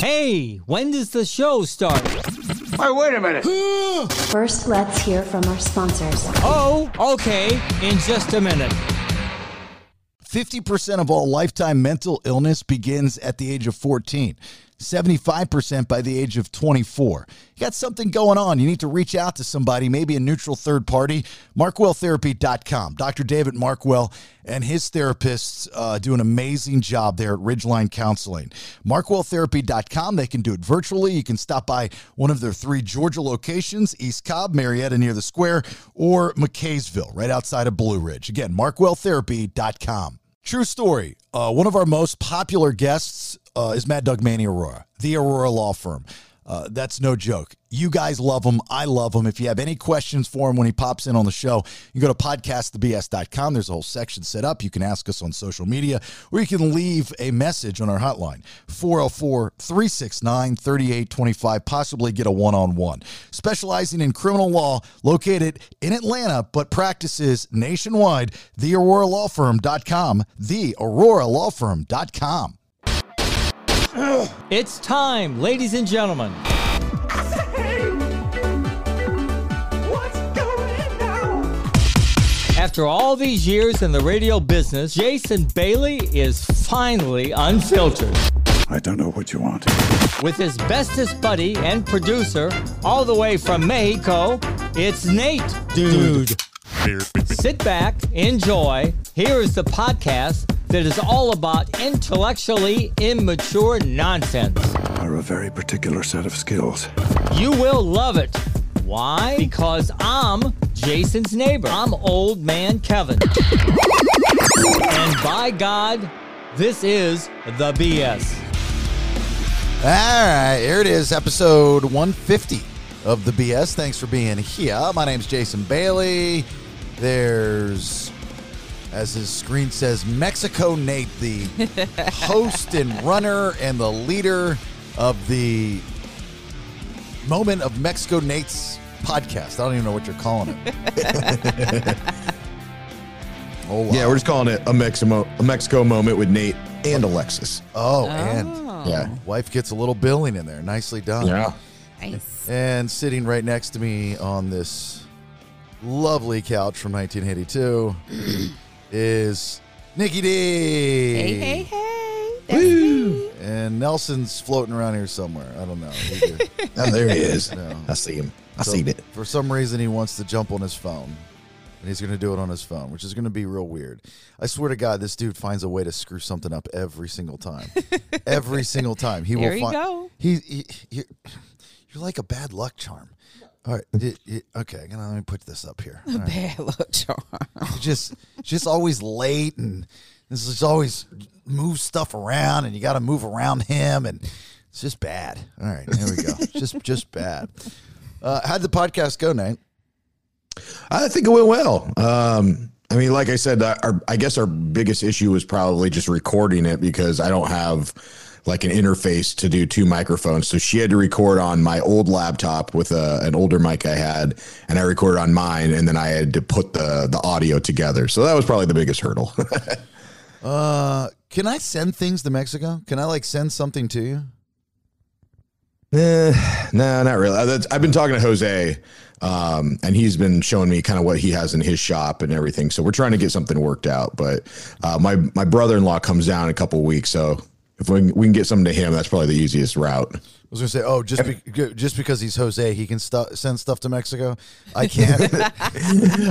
Hey, when does the show start? Oh, wait a minute. First, let's hear from our sponsors. Oh, okay. In just a minute. 50% of all lifetime mental illness begins at the age of 14. 75% by the age of 24. You got something going on. You need to reach out to somebody, maybe a neutral third party. Markwelltherapy.com. Dr. David Markwell and his therapists do an amazing job there at Ridgeline Counseling. Markwelltherapy.com. They can do it virtually. You can stop by one of their three Georgia locations, East Cobb, Marietta near the square, or McKaysville, right outside of Blue Ridge. Again, markwelltherapy.com. True story. One of our most popular guests is Matt Dougmani, Aurora, the Aurora Law Firm. That's no joke. You guys love him. I love him. If you have any questions for him when he pops in on the show, you can go to podcastthebs.com. There's a whole section set up. You can ask us on social media, or you can leave a message on our hotline, 404-369-3825, possibly get a one-on-one. Specializing in criminal law, located in Atlanta, but practices nationwide, theauroralawfirm.com, theauroralawfirm.com. It's time, ladies and gentlemen. What's going on? After all these years in the radio business, Jason Bailey is finally unfiltered. I don't know what you want. With his bestest buddy and producer, all the way from Mexico, it's Nate, dude. Sit back, enjoy. Here is the podcast that is all about intellectually immature nonsense. Are a very particular set of skills. You will love it. Why? Because I'm Jason's neighbor. I'm old man Kevin. And by God, this is the BS. All right, here it is, episode 150 of the BS. Thanks for being here. My name's Jason Bailey. There's, as his screen says, Mexico Nate, the host and runner and the leader of the Moment of Mexico Nate's podcast. I don't even know what you're calling it. Oh, wow. Yeah, we're just calling it a Mexico Moment with Nate and Alexis. And yeah, wife gets a little billing in there. Nicely done. Yeah. Nice. And sitting right next to me on this lovely couch from 1982 is Nicky D. Hey, hey, hey. Woo. And Nelson's floating around here somewhere. I don't know. Oh, there he is. No. I see him. I seen it. For some reason, he wants to jump on his phone. And he's going to do it on his phone, which is going to be real weird. I swear to God, this dude finds a way to screw something up every single time. Every single time. He there will find. Go. He you're like a bad luck charm. All right. Okay. Let me put this up here. Right. Bad luck charm. Just always late, and this is always move stuff around, and you got to move around him, and it's just bad. All right. There we go. just bad. How'd the podcast go, Nate? I think it went well. I mean, like I said, I guess our biggest issue was probably just recording it, because I don't have like an interface to do two microphones. So she had to record on my old laptop with an older mic I had, and I recorded on mine, and then I had to put the audio together. So that was probably the biggest hurdle. Can I send things to Mexico? Can I like send something to you? No, not really. I've been talking to Jose, and he's been showing me kind of what he has in his shop and everything. So we're trying to get something worked out, but my brother-in-law comes down in a couple of weeks, so if we can get something to him, that's probably the easiest route. I was going to say, just because he's Jose, he can send stuff to Mexico? I can't.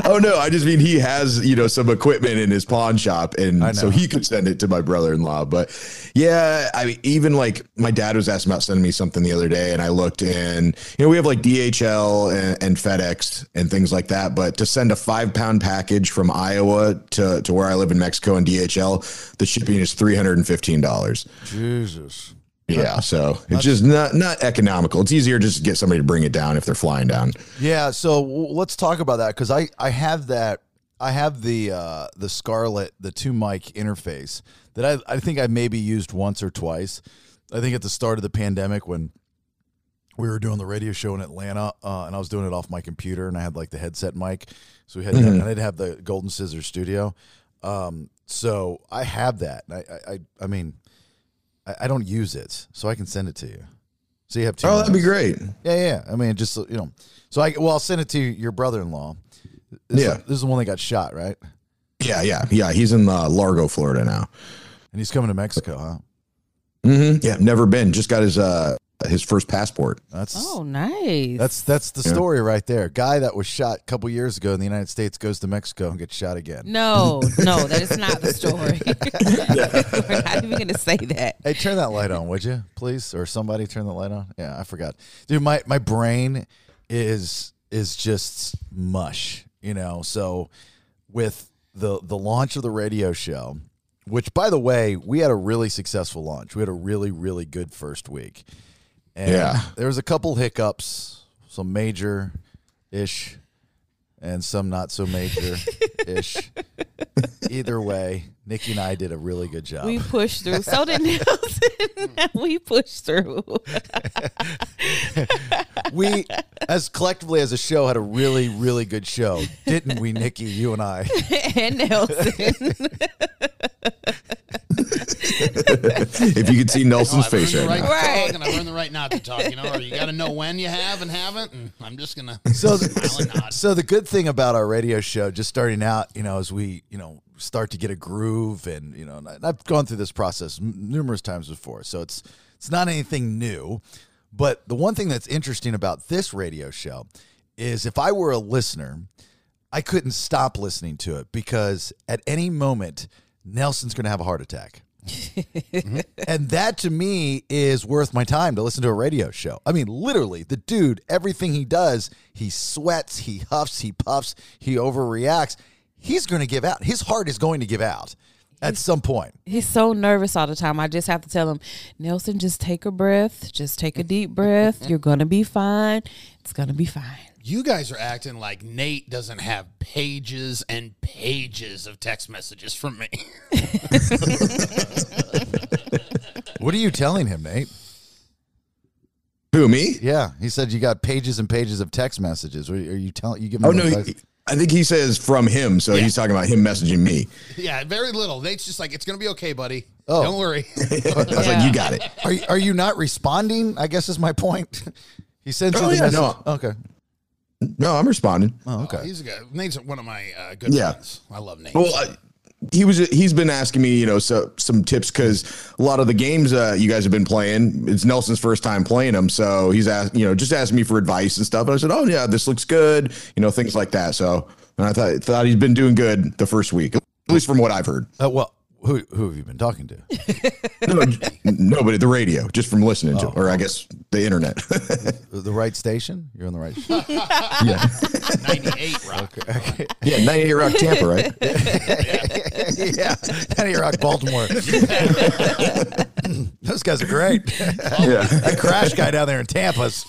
Oh, no. I just mean he has, some equipment in his pawn shop, and so he could send it to my brother-in-law. But, yeah, I mean, even, like, my dad was asking about sending me something the other day, and I looked, and, we have, like, DHL and FedEx and things like that. But to send a 5-pound package from Iowa to where I live in Mexico and DHL, the shipping is $315. Jesus. Yeah, so it's just not economical. It's easier just to get somebody to bring it down if they're flying down. Yeah, so let's talk about that, because I have the Scarlett, the two mic interface that I think I maybe used once or twice. I think at the start of the pandemic when we were doing the radio show in Atlanta, and I was doing it off my computer, and I had like the headset mic, so we had and I did have the Golden Scissors Studio. So I have that. I mean. I don't use it, so I can send it to you. So you have two. Oh, that'd be great. Yeah, yeah. I mean, just, you know. So I'll send it to your brother-in-law. Yeah. This is the one that got shot, right? Yeah. He's in Largo, Florida now. And he's coming to Mexico, huh? Mm-hmm. Yeah, never been. Just got his first passport. Nice. That's the story right there. Guy that was shot a couple years ago in the United States goes to Mexico and gets shot again. No, that is not the story. We're not even going to say that. Hey, turn that light on, would you, please? Or somebody turn the light on. Yeah, I forgot. Dude, my brain is just mush, you know. So with the launch of the radio show, which, by the way, we had a really successful launch. We had a really, really good first week. And there was a couple hiccups, some major-ish and some not so major-ish. Either way, Nikki and I did a really good job. We pushed through. So did Nelson. We pushed through. We, as collectively as a show, had a really, really good show. Didn't we, Nikki, you and I? And Nelson. If you could see Nelson's face right now. Right. And I learned the right not to talk. You know, or you got to know when you have and haven't. And I'm just going to. So the good thing about our radio show, just starting out, you know, as we, you know, start to get a groove, and, you know, and I've gone through this process numerous times before, so it's not anything new. But the one thing that's interesting about this radio show is if I were a listener, I couldn't stop listening to it because at any moment, Nelson's going to have a heart attack. Mm-hmm. And that to me is worth my time to listen to a radio show. I mean, literally, the dude, everything he does, he sweats, he huffs, he puffs, he overreacts. He's going to give out. His heart is going to give out at some point. He's so nervous all the time. I just have to tell him, Nelson, just take a breath. Just take a deep breath. You're going to be fine. It's going to be fine. You guys are acting like Nate doesn't have pages and pages of text messages from me. What are you telling him, Nate? Who, me? Yeah. He said you got pages and pages of text messages. Are you telling? You giving? Oh, no. I think he says from him, so he's talking about him messaging me. Yeah, very little. Nate's just like, it's going to be okay, buddy. Oh. Don't worry. I was like, you got it. Are you not responding, I guess is my point. He sends you the message. No. Okay. No, I'm responding. Oh, okay. He's a guy. Nate's one of my good friends. I love Nate. Well, he's been asking me, you know, some tips because a lot of the games you guys have been playing, it's Nelson's first time playing them, so he's asking me for advice and stuff. And I said, oh yeah, this looks good, you know, things like that. So, and I thought he's been doing good the first week, at least from what I've heard. Well, who have you been talking to? Nobody. The radio, just from listening to, or I guess the internet. The right station. You're on the right. Yeah. 98 Rock. Okay. Yeah, 98 Rock Tampa, right? Yeah, 98 Rock Baltimore. Those guys are great. Yeah, that crash guy down there in Tampa's.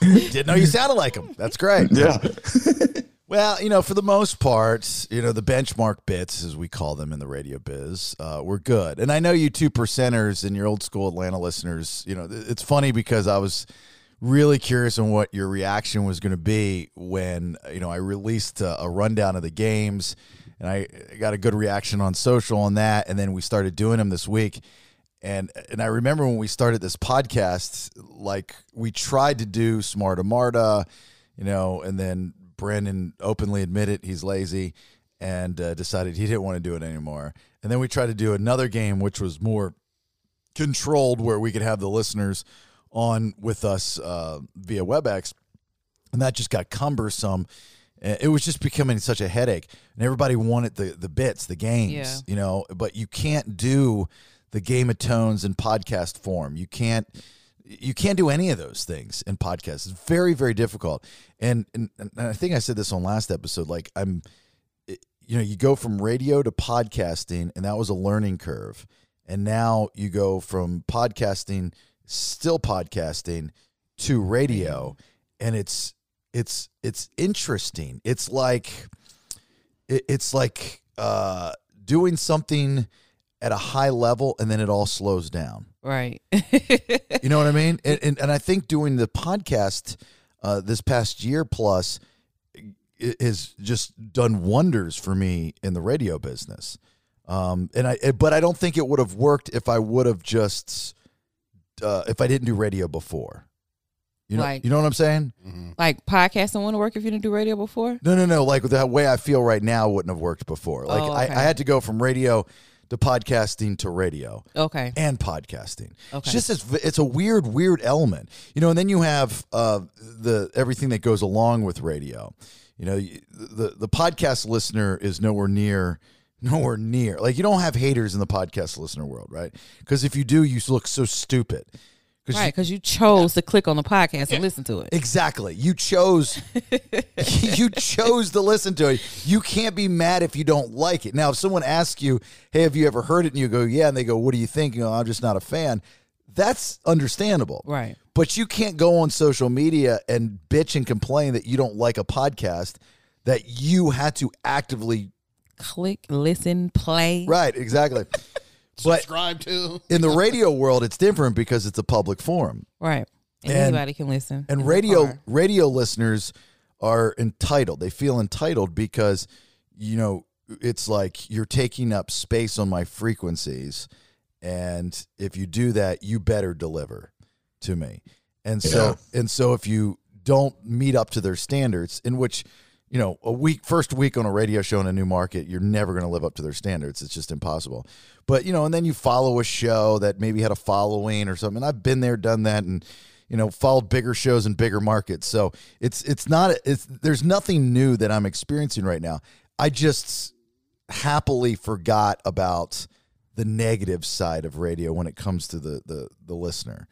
Didn't know you sounded like him. That's great. Yeah. Well, you know, for the most part, you know, the benchmark bits, as we call them in the radio biz, were good. And I know you 2 percenters and your old school Atlanta listeners, you know, it's funny because I was really curious on what your reaction was going to be when, you know, I released a rundown of the games, and I got a good reaction on social on that. And then we started doing them this week. And I remember when we started this podcast, like we tried to do Smart Amarta, you know, and then Brandon openly admitted he's lazy and decided he didn't want to do it anymore. And then we tried to do another game, which was more controlled, where we could have the listeners on with us via WebEx. And that just got cumbersome. It was just becoming such a headache. And everybody wanted the bits, the games, you know, but you can't do the Game of Tones in podcast form. You can't do any of those things in podcasts. It's very, very difficult. And I think I said this on last episode, like you go from radio to podcasting, and that was a learning curve. And now you go from podcasting, still podcasting, to radio. And it's interesting. It's like doing something at a high level, and then it all slows down. Right. You know what I mean? And I think doing the podcast this past year plus has just done wonders for me in the radio business. But I don't think it would have worked if I would have just, if I didn't do radio before. You know what I'm saying? Mm-hmm. Like podcasting wouldn't work if you didn't do radio before? No. Like the way I feel right now wouldn't have worked before. Like I had to go from radio to podcasting to radio. Okay. And podcasting. Okay. It's just, it's a weird element, you know, and then you have everything that goes along with radio. You know, the podcast listener is nowhere near. Like you don't have haters in the podcast listener world, right? Because if you do, you look so stupid. Because you chose to click on the podcast and listen to it. Exactly. You chose to listen to it. You can't be mad if you don't like it. Now, if someone asks you, hey, have you ever heard it? And you go, yeah. And they go, what do you think? You know, I'm just not a fan. That's understandable. Right. But you can't go on social media and bitch and complain that you don't like a podcast that you had to actively click, listen, play. Right. Exactly. Subscribe to. In the radio world, it's different because it's a public forum. Right. And anybody can listen. And radio listeners are entitled. They feel entitled because, you know, it's like you're taking up space on my frequencies. And if you do that, you better deliver to me. And so if you don't meet up to their standards, in which, you know, first week on a radio show in a new market, you're never going to live up to their standards. It's just impossible. But, you know, and then you follow a show that maybe had a following or something. And I've been there, done that, and, you know, followed bigger shows in bigger markets. So it's there's nothing new that I'm experiencing right now. I just happily forgot about the negative side of radio when it comes to the listener,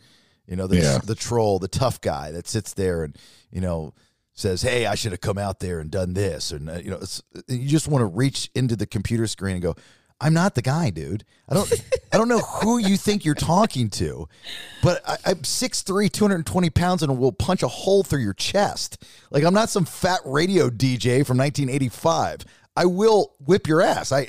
you know, the troll, the tough guy that sits there and, you know, says, hey, I should have come out there and done this. And, you know, you just want to reach into the computer screen and go, I'm not the guy, dude. I don't know who you think you're talking to, but I'm 6'3", 220 pounds, and will punch a hole through your chest. Like, I'm not some fat radio DJ from 1985. I will whip your ass. Like,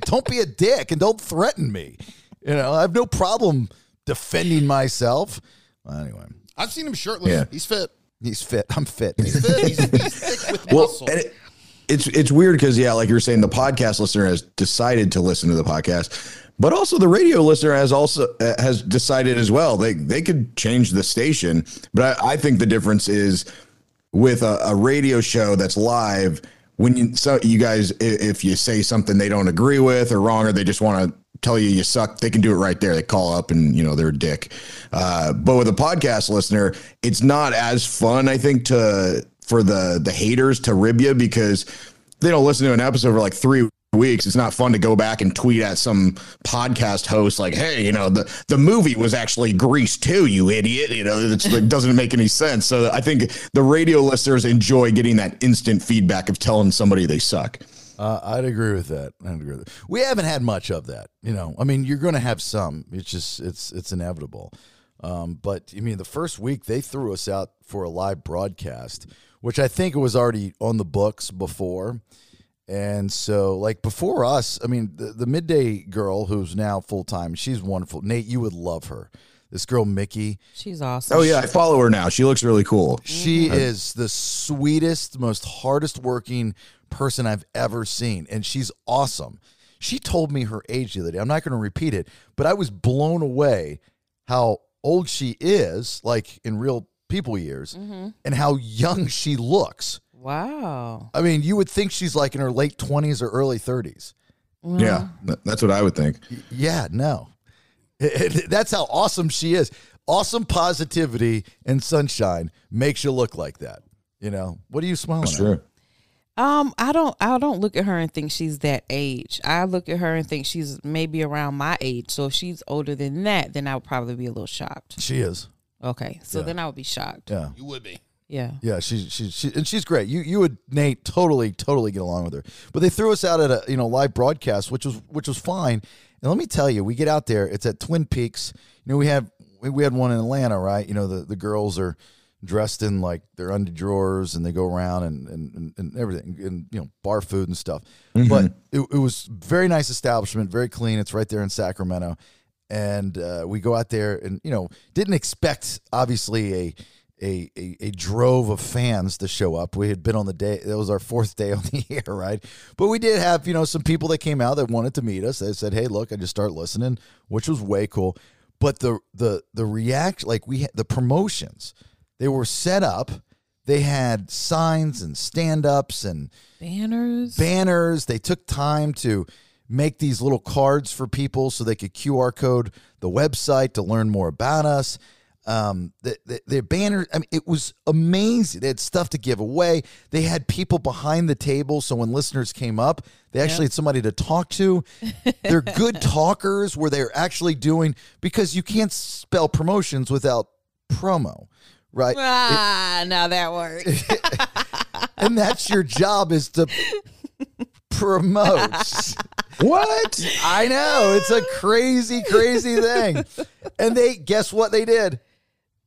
don't be a dick and don't threaten me. You know, I have no problem defending myself. Well, anyway. I've seen him shirtless. Yeah. He's fit. I'm fit. He's fit. He's thick with muscle. And it's weird because, yeah, like you're saying, the podcast listener has decided to listen to the podcast, but also the radio listener has decided as well. They could change the station, but I think the difference is with a radio show that's live. You guys, if you say something they don't agree with or wrong, or they just want to tell you suck, they can do it right there. They call up and, you know, they're a dick. But with a podcast listener, it's not as fun, I think, for the haters to rib you because they don't listen to an episode for like 3 weeks. It's not fun to go back and tweet at some podcast host like, hey, you know, the movie was actually Grease 2, you idiot. You know, it doesn't make any sense. So I think the radio listeners enjoy getting that instant feedback of telling somebody they suck. I'd agree with that. We haven't had much of that. You know, I mean, you're going to have some. It's just it's inevitable. But I mean, the first week they threw us out for a live broadcast, which I think it was already on the books before. And so, like, before us, I mean, the midday girl who's now full-time, she's wonderful. Nate, you would love her. This girl, Mickey. She's awesome. Oh, yeah, I follow her now. She looks really cool. She is the sweetest, most hardest-working person I've ever seen, and she's awesome. She told me her age the other day. I'm not going to repeat it, but I was blown away how old she is, like, in real people years, and how young she looks. Wow. I mean, you would think she's like in her late 20s or early 30s. Mm. Yeah, that's what I would think. Yeah, no. That's how awesome she is. Awesome positivity and sunshine makes you look like that. You know, what are you smiling at? I don't look at her and think she's that age. I look at her and think she's maybe around my age. So if she's older than that, then I would probably be a little shocked. She is. Okay, so then I would be shocked. Yeah, you would be. Yeah. Yeah, she's great. You would, Nate, totally get along with her. But they threw us out at a, you know, live broadcast, which was fine. And let me tell you, we get out there, it's at Twin Peaks. You know, we had one in Atlanta, right? You know, the girls are dressed in like their underdrawers and they go around and everything, and, you know, bar food and stuff. Mm-hmm. But it was very nice establishment, very clean. It's right there in Sacramento. And we go out there and, you know, didn't expect obviously a drove of fans to show up. We had been on the day, that was our fourth day on the air, right? But we did have, you know, some people that came out that wanted to meet us. They said, hey, look, I just started listening, which was way cool. But the reaction, like we had the promotions, they were set up. They had signs and stand-ups and banners. They took time to make these little cards for people so they could QR code the website to learn more about us. Their banner, I mean, it was amazing. They had stuff to give away. They had people behind the table, so when listeners came up, they actually had somebody to talk to. They're good talkers where they're actually doing, because you can't spell promotions without promo, right? Now that works. And that's your job, is to promote. What? I know. It's a crazy, crazy thing. And they, guess what they did?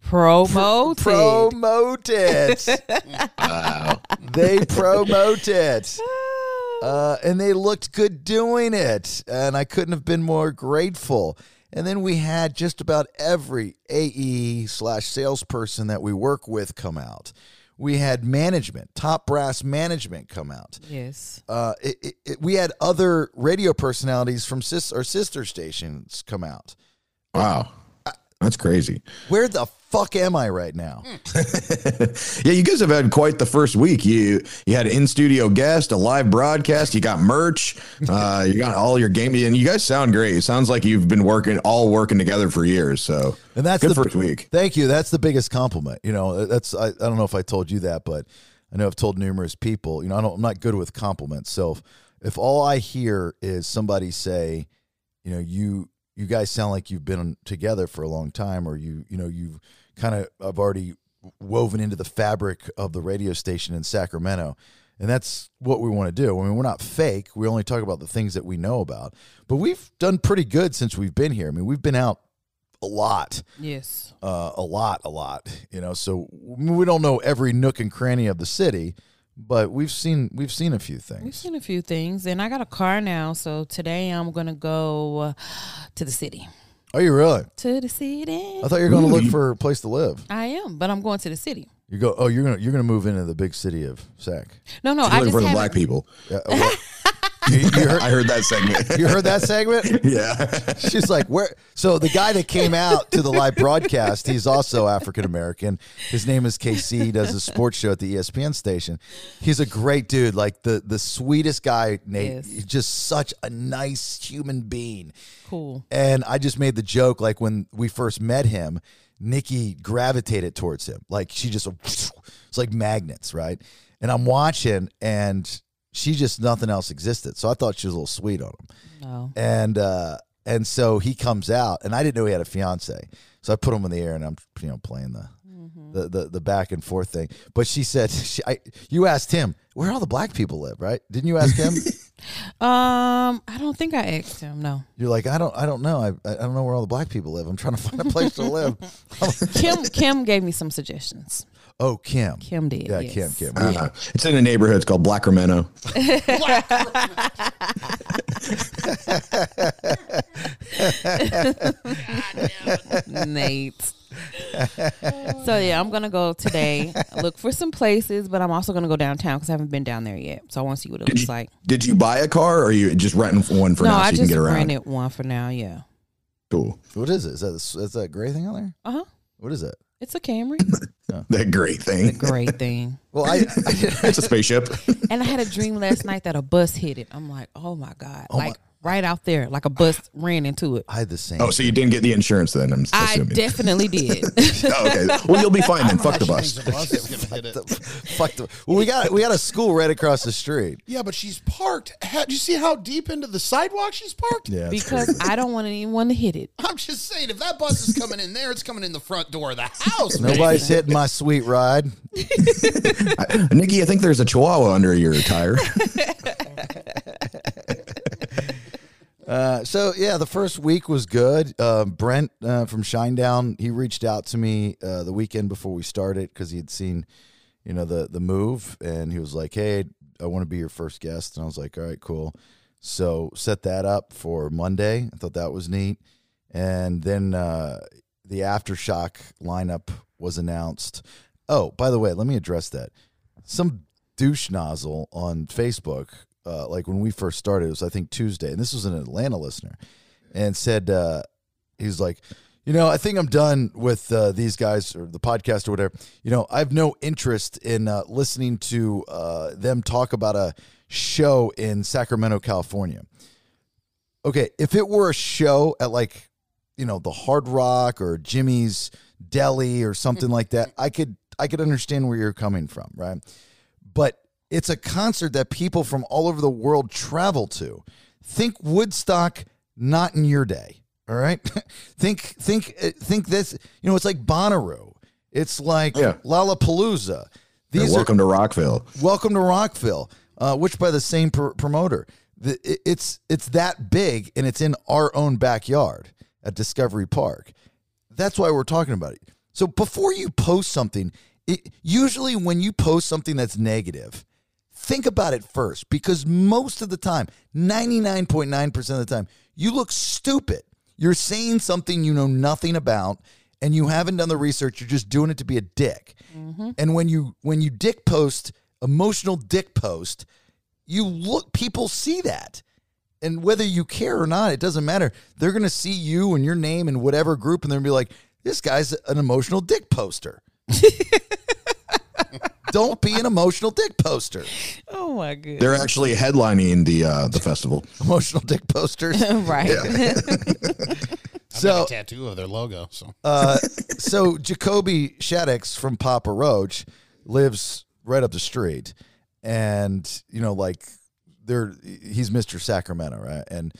Promoted. Promoted. Wow. They promoted. And they looked good doing it. And I couldn't have been more grateful. And then we had just about every AE/salesperson that we work with come out. We had management, top brass management come out. Yes. We had other radio personalities from our sister stations come out. Wow. That's crazy. Where the fuck am I right now? Yeah, you guys have had quite the first week. You had an in-studio guest, a live broadcast. You got merch. You got all your game. And you guys sound great. It sounds like you've been working together for years. So and that's good first week. Thank you. That's the biggest compliment. You know, that's I don't know if I told you that, but I know I've told numerous people. You know, I'm not good with compliments. So if all I hear is somebody say, you know, you guys sound like you've been together for a long time, or you've kind of already woven into the fabric of the radio station in Sacramento. And that's what we want to do. I mean, we're not fake. We only talk about the things that we know about. But we've done pretty good since we've been here. I mean, we've been out a lot. Yes. A lot. You know, so we don't know every nook and cranny of the city, but we've seen a few things. We've seen a few things, and I got a car now, so today I'm going to go to the city. Are you really? To the city. I thought you were going to look for a place to live. I am, but I'm going to the city. You go? Oh, you're going to move into the big city of Sac. No, I just for the black people. Yeah, well, I heard that segment. You heard that segment? Yeah. She's like, where? So the guy that came out to the live broadcast, he's also African-American. His name is KC. He does a sports show at the ESPN station. He's a great dude. Like the sweetest guy, Nate. Yes. He's just such a nice human being. Cool. And I just made the joke, like when we first met him, Nikki gravitated towards him. Like she just, it's like magnets, right? And I'm watching, and she just, nothing else existed. So I thought she was a little sweet on him. No. And so he comes out, and I didn't know he had a fiance. So I put him in the air, and I'm, you know, playing the back and forth thing. But she said, you asked him, where all the black people live, right? Didn't you ask him? I don't think I asked him. No. You're like, I don't know. I don't know where all the black people live. I'm trying to find a place to live. Kim gave me some suggestions. Oh, Kim. Kim did. Yeah, yes. Kim. Yeah. It's in a neighborhood. It's called Blackremeno. Nate. So, yeah, I'm going to go today, look for some places, but I'm also going to go downtown because I haven't been down there yet. So I want to see what it looks like. Did you buy a car, or are you just renting one for now so you can get around? No, I just rented one for now, yeah. Cool. What is it? Is that gray thing on there? Uh-huh. What is it? It's a Camry. Oh. That great thing. The great thing. Well, it's a spaceship. And I had a dream last night that a bus hit it. I'm like, oh my God. Oh, like my. Right out there, like a bus ran into it. I had the same. Oh, so you didn't get the insurance then? I definitely did. Oh, okay. Well, you'll be fine then. Fuck the bus. Well, we got a school right across the street. Yeah, but she's parked. Do you see how deep into the sidewalk she's parked? Yeah, because I don't want anyone to hit it. I'm just saying, if that bus is coming in there, it's coming in the front door of the house. Nobody's hitting my sweet ride. Nikki, I think there's a chihuahua under your tire. So, yeah, the first week was good. Brent from Shinedown, he reached out to me the weekend before we started because he had seen, you know, the move. And he was like, hey, I want to be your first guest. And I was like, all right, cool. So set that up for Monday. I thought that was neat. And then the Aftershock lineup was announced. Oh, by the way, let me address that. Some douche nozzle on Facebook, like when we first started, it was, I think, Tuesday, and this was an Atlanta listener, and said, he's like, you know, I think I'm done with these guys or the podcast or whatever. You know, I have no interest in listening to them talk about a show in Sacramento, California. Okay, if it were a show at, like, you know, the Hard Rock or Jimmy's Deli or something like that, I could understand where you're coming from, right? But it's a concert that people from all over the world travel to. Think Woodstock, not in your day, all right? think this, you know, it's like Bonnaroo. It's like Lollapalooza. These welcome to Rockville. Welcome to Rockville, which by the same promoter. It's that big, and it's in our own backyard at Discovery Park. That's why we're talking about it. So before you post something, usually when you post something that's negative, think about it first, because most of the time, 99.9% of the time, you look stupid. You're saying something you know nothing about, and you haven't done the research. You're just doing it to be a dick. Mm-hmm. And when you dick post, emotional dick post, you look, people see that, and whether you care or not, it doesn't matter. They're going to see you and your name and whatever group, and they're going to be like, this guy's an emotional dick poster. Don't be an emotional dick poster. Oh, my goodness. They're actually headlining the festival. Emotional dick posters. Right. Yeah. So, I've got a tattoo of their logo. So, so Jacoby Shaddix from Papa Roach lives right up the street. And, you know, like, he's Mr. Sacramento, right?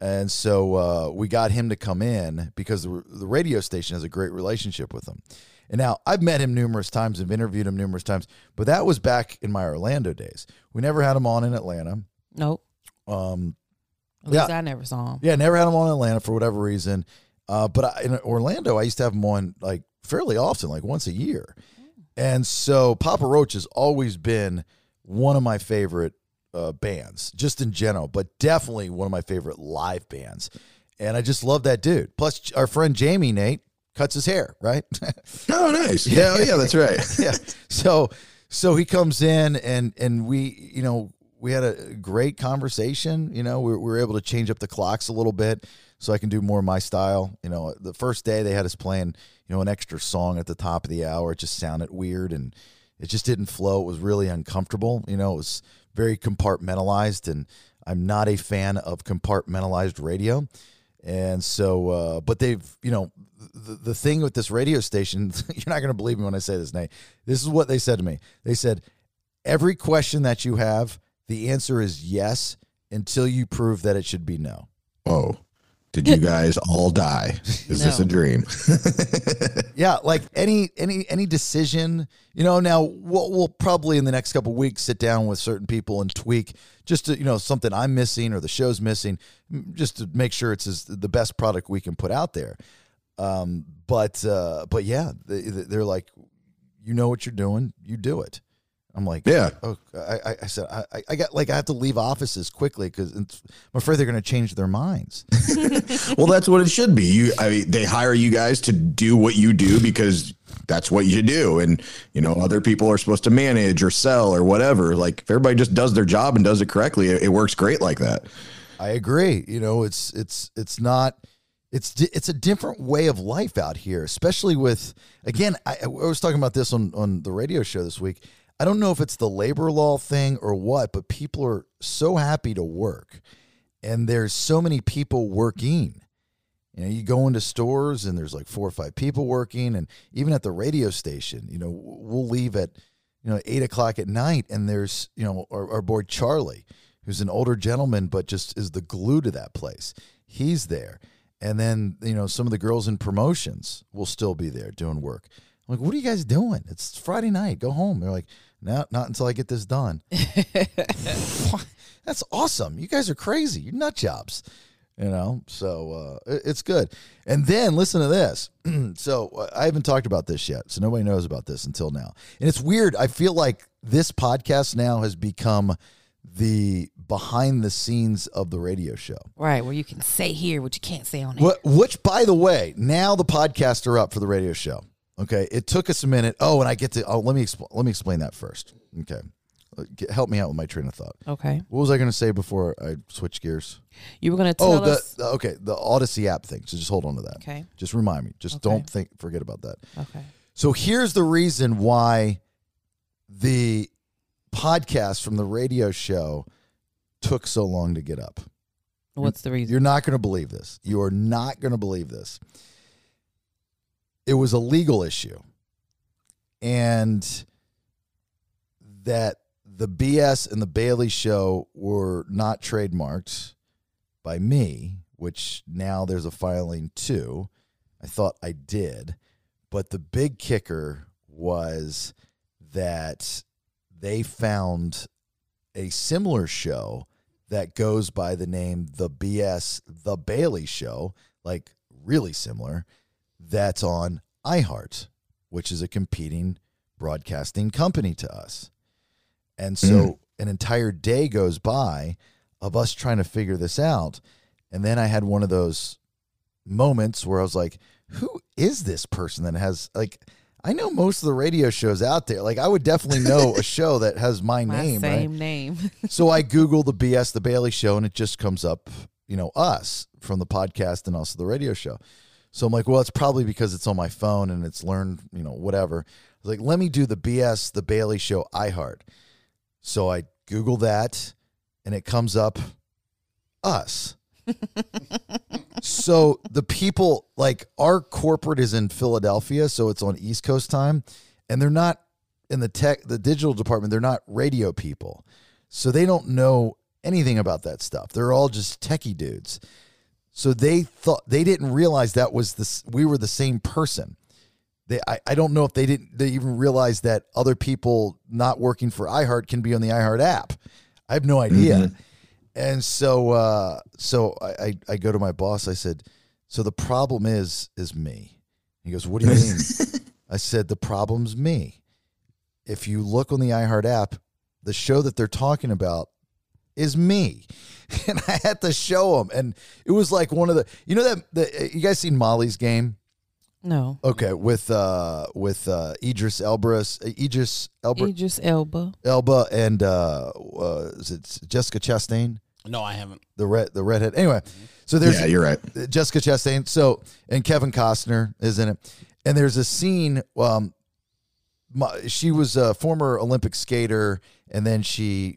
And so we got him to come in because the radio station has a great relationship with him. And now I've met him numerous times. I've interviewed him numerous times. But that was back in my Orlando days. We never had him on in Atlanta. Nope. At least I never saw him. Yeah, never had him on in Atlanta for whatever reason. But in Orlando, I used to have him on, like, fairly often, like once a year. And so Papa Roach has always been one of my favorite bands, just in general, but definitely one of my favorite live bands. And I just love that dude. Plus, our friend Jamie Nate cuts his hair, right? Oh, nice. Yeah, yeah, that's right. Yeah. So he comes in, and we, you know, we had a great conversation. You know, we were able to change up the clocks a little bit so I can do more of my style. You know, the first day they had us playing, you know, an extra song at the top of the hour. It just sounded weird, and it just didn't flow. It was really uncomfortable. You know, it was very compartmentalized, and I'm not a fan of compartmentalized radio. And so, but they've, you know, the thing with this radio station, you're not going to believe me when I say this, Nate. This is what they said to me. They said, every question that you have, the answer is yes until you prove that it should be no. Oh. Did you guys all die? Is this a dream? Yeah, like any decision, you know. Now we'll probably in the next couple of weeks sit down with certain people and tweak just to, you know, something I'm missing or the show's missing, just to make sure it's the best product we can put out there. But yeah, they're like, you know what you're doing, you do it. I'm like, yeah. Oh, I said, I got, like, I have to leave offices quickly because I'm afraid they're going to change their minds. Well, that's what it should be. They hire you guys to do what you do because that's what you do. And, you know, other people are supposed to manage or sell or whatever. Like, if everybody just does their job and does it correctly, it works great like that. I agree. You know, it's not. It's a different way of life out here, especially with, again, I was talking about this on the radio show this week. I don't know if it's the labor law thing or what, but people are so happy to work, and there's so many people working. You know, you go into stores and there's like 4 or 5 people working, and even at the radio station, you know, we'll leave at, you know, 8:00 at night, and there's, you know, our boy Charlie, who's an older gentleman, but just is the glue to that place. He's there. And then, you know, some of the girls in promotions will still be there doing work. I'm like, what are you guys doing? It's Friday night. Go home. They're like, no, not until I get this done. That's awesome. You guys are crazy. You're nut jobs, you know? So it's good. And then listen to this. So I haven't talked about this yet. So nobody knows about this until now. And it's weird. I feel like this podcast now has become the behind the scenes of the radio show. Right. Where you can say here what you can't say on air. Which, by the way, now the podcasts are up for the radio show. Okay, it took us a minute. Oh, and I get to let me explain that first. Okay. Help me out with my train of thought. Okay. What was I going to say before I switch gears? You were going to tell us. Okay, the Odyssey app thing. So just hold on to that. Okay. Just remind me. Just don't forget about that. Okay. So here's the reason why the podcast from the radio show took so long to get up. What's the reason? You're not going to believe this. You are not going to believe this. It was a legal issue. And that the BS and the Bailey show were not trademarked by me, which now there's a filing too. I thought I did. But the big kicker was that they found a similar show that goes by the name The BS, The Bailey Show, like really similar, that's on iHeart, which is a competing broadcasting company to us. And so an entire day goes by of us trying to figure this out. And then I had one of those moments where I was like, who is this person that has, like, I know most of the radio shows out there. Like, I would definitely know a show that has my name. So I Google the BS, the Bailey show, and it just comes up, you know, us from the podcast and also the radio show. So I'm like, well, it's probably because it's on my phone and it's learned, you know, whatever. I was like, let me do the BS, the Bailey show, iHeart. So I Google that, and it comes up us. So the people, like, our corporate is in Philadelphia, so it's on East Coast time, and they're not in the digital department. They're not radio people, so they don't know anything about that stuff. They're all just techie dudes. So they thought, they didn't realize that was this, we were the same person. I don't know if they even realize that other people not working for iHeart can be on the iHeart app. I have no idea. Mm-hmm. And so I go to my boss. I said, so the problem is me. He goes, what do you mean? I said, the problem's me. If you look on the iHeart app, the show that they're talking about is me. And I had to show him. And it was like one of the, you know, you guys seen Molly's Game? No. Okay, with Idris Elba and is it Jessica Chastain? No, I haven't. The redhead. Anyway, so there's, yeah, you're right. Jessica Chastain. So, and Kevin Costner is in it. And there's a scene. She was a former Olympic skater, and then she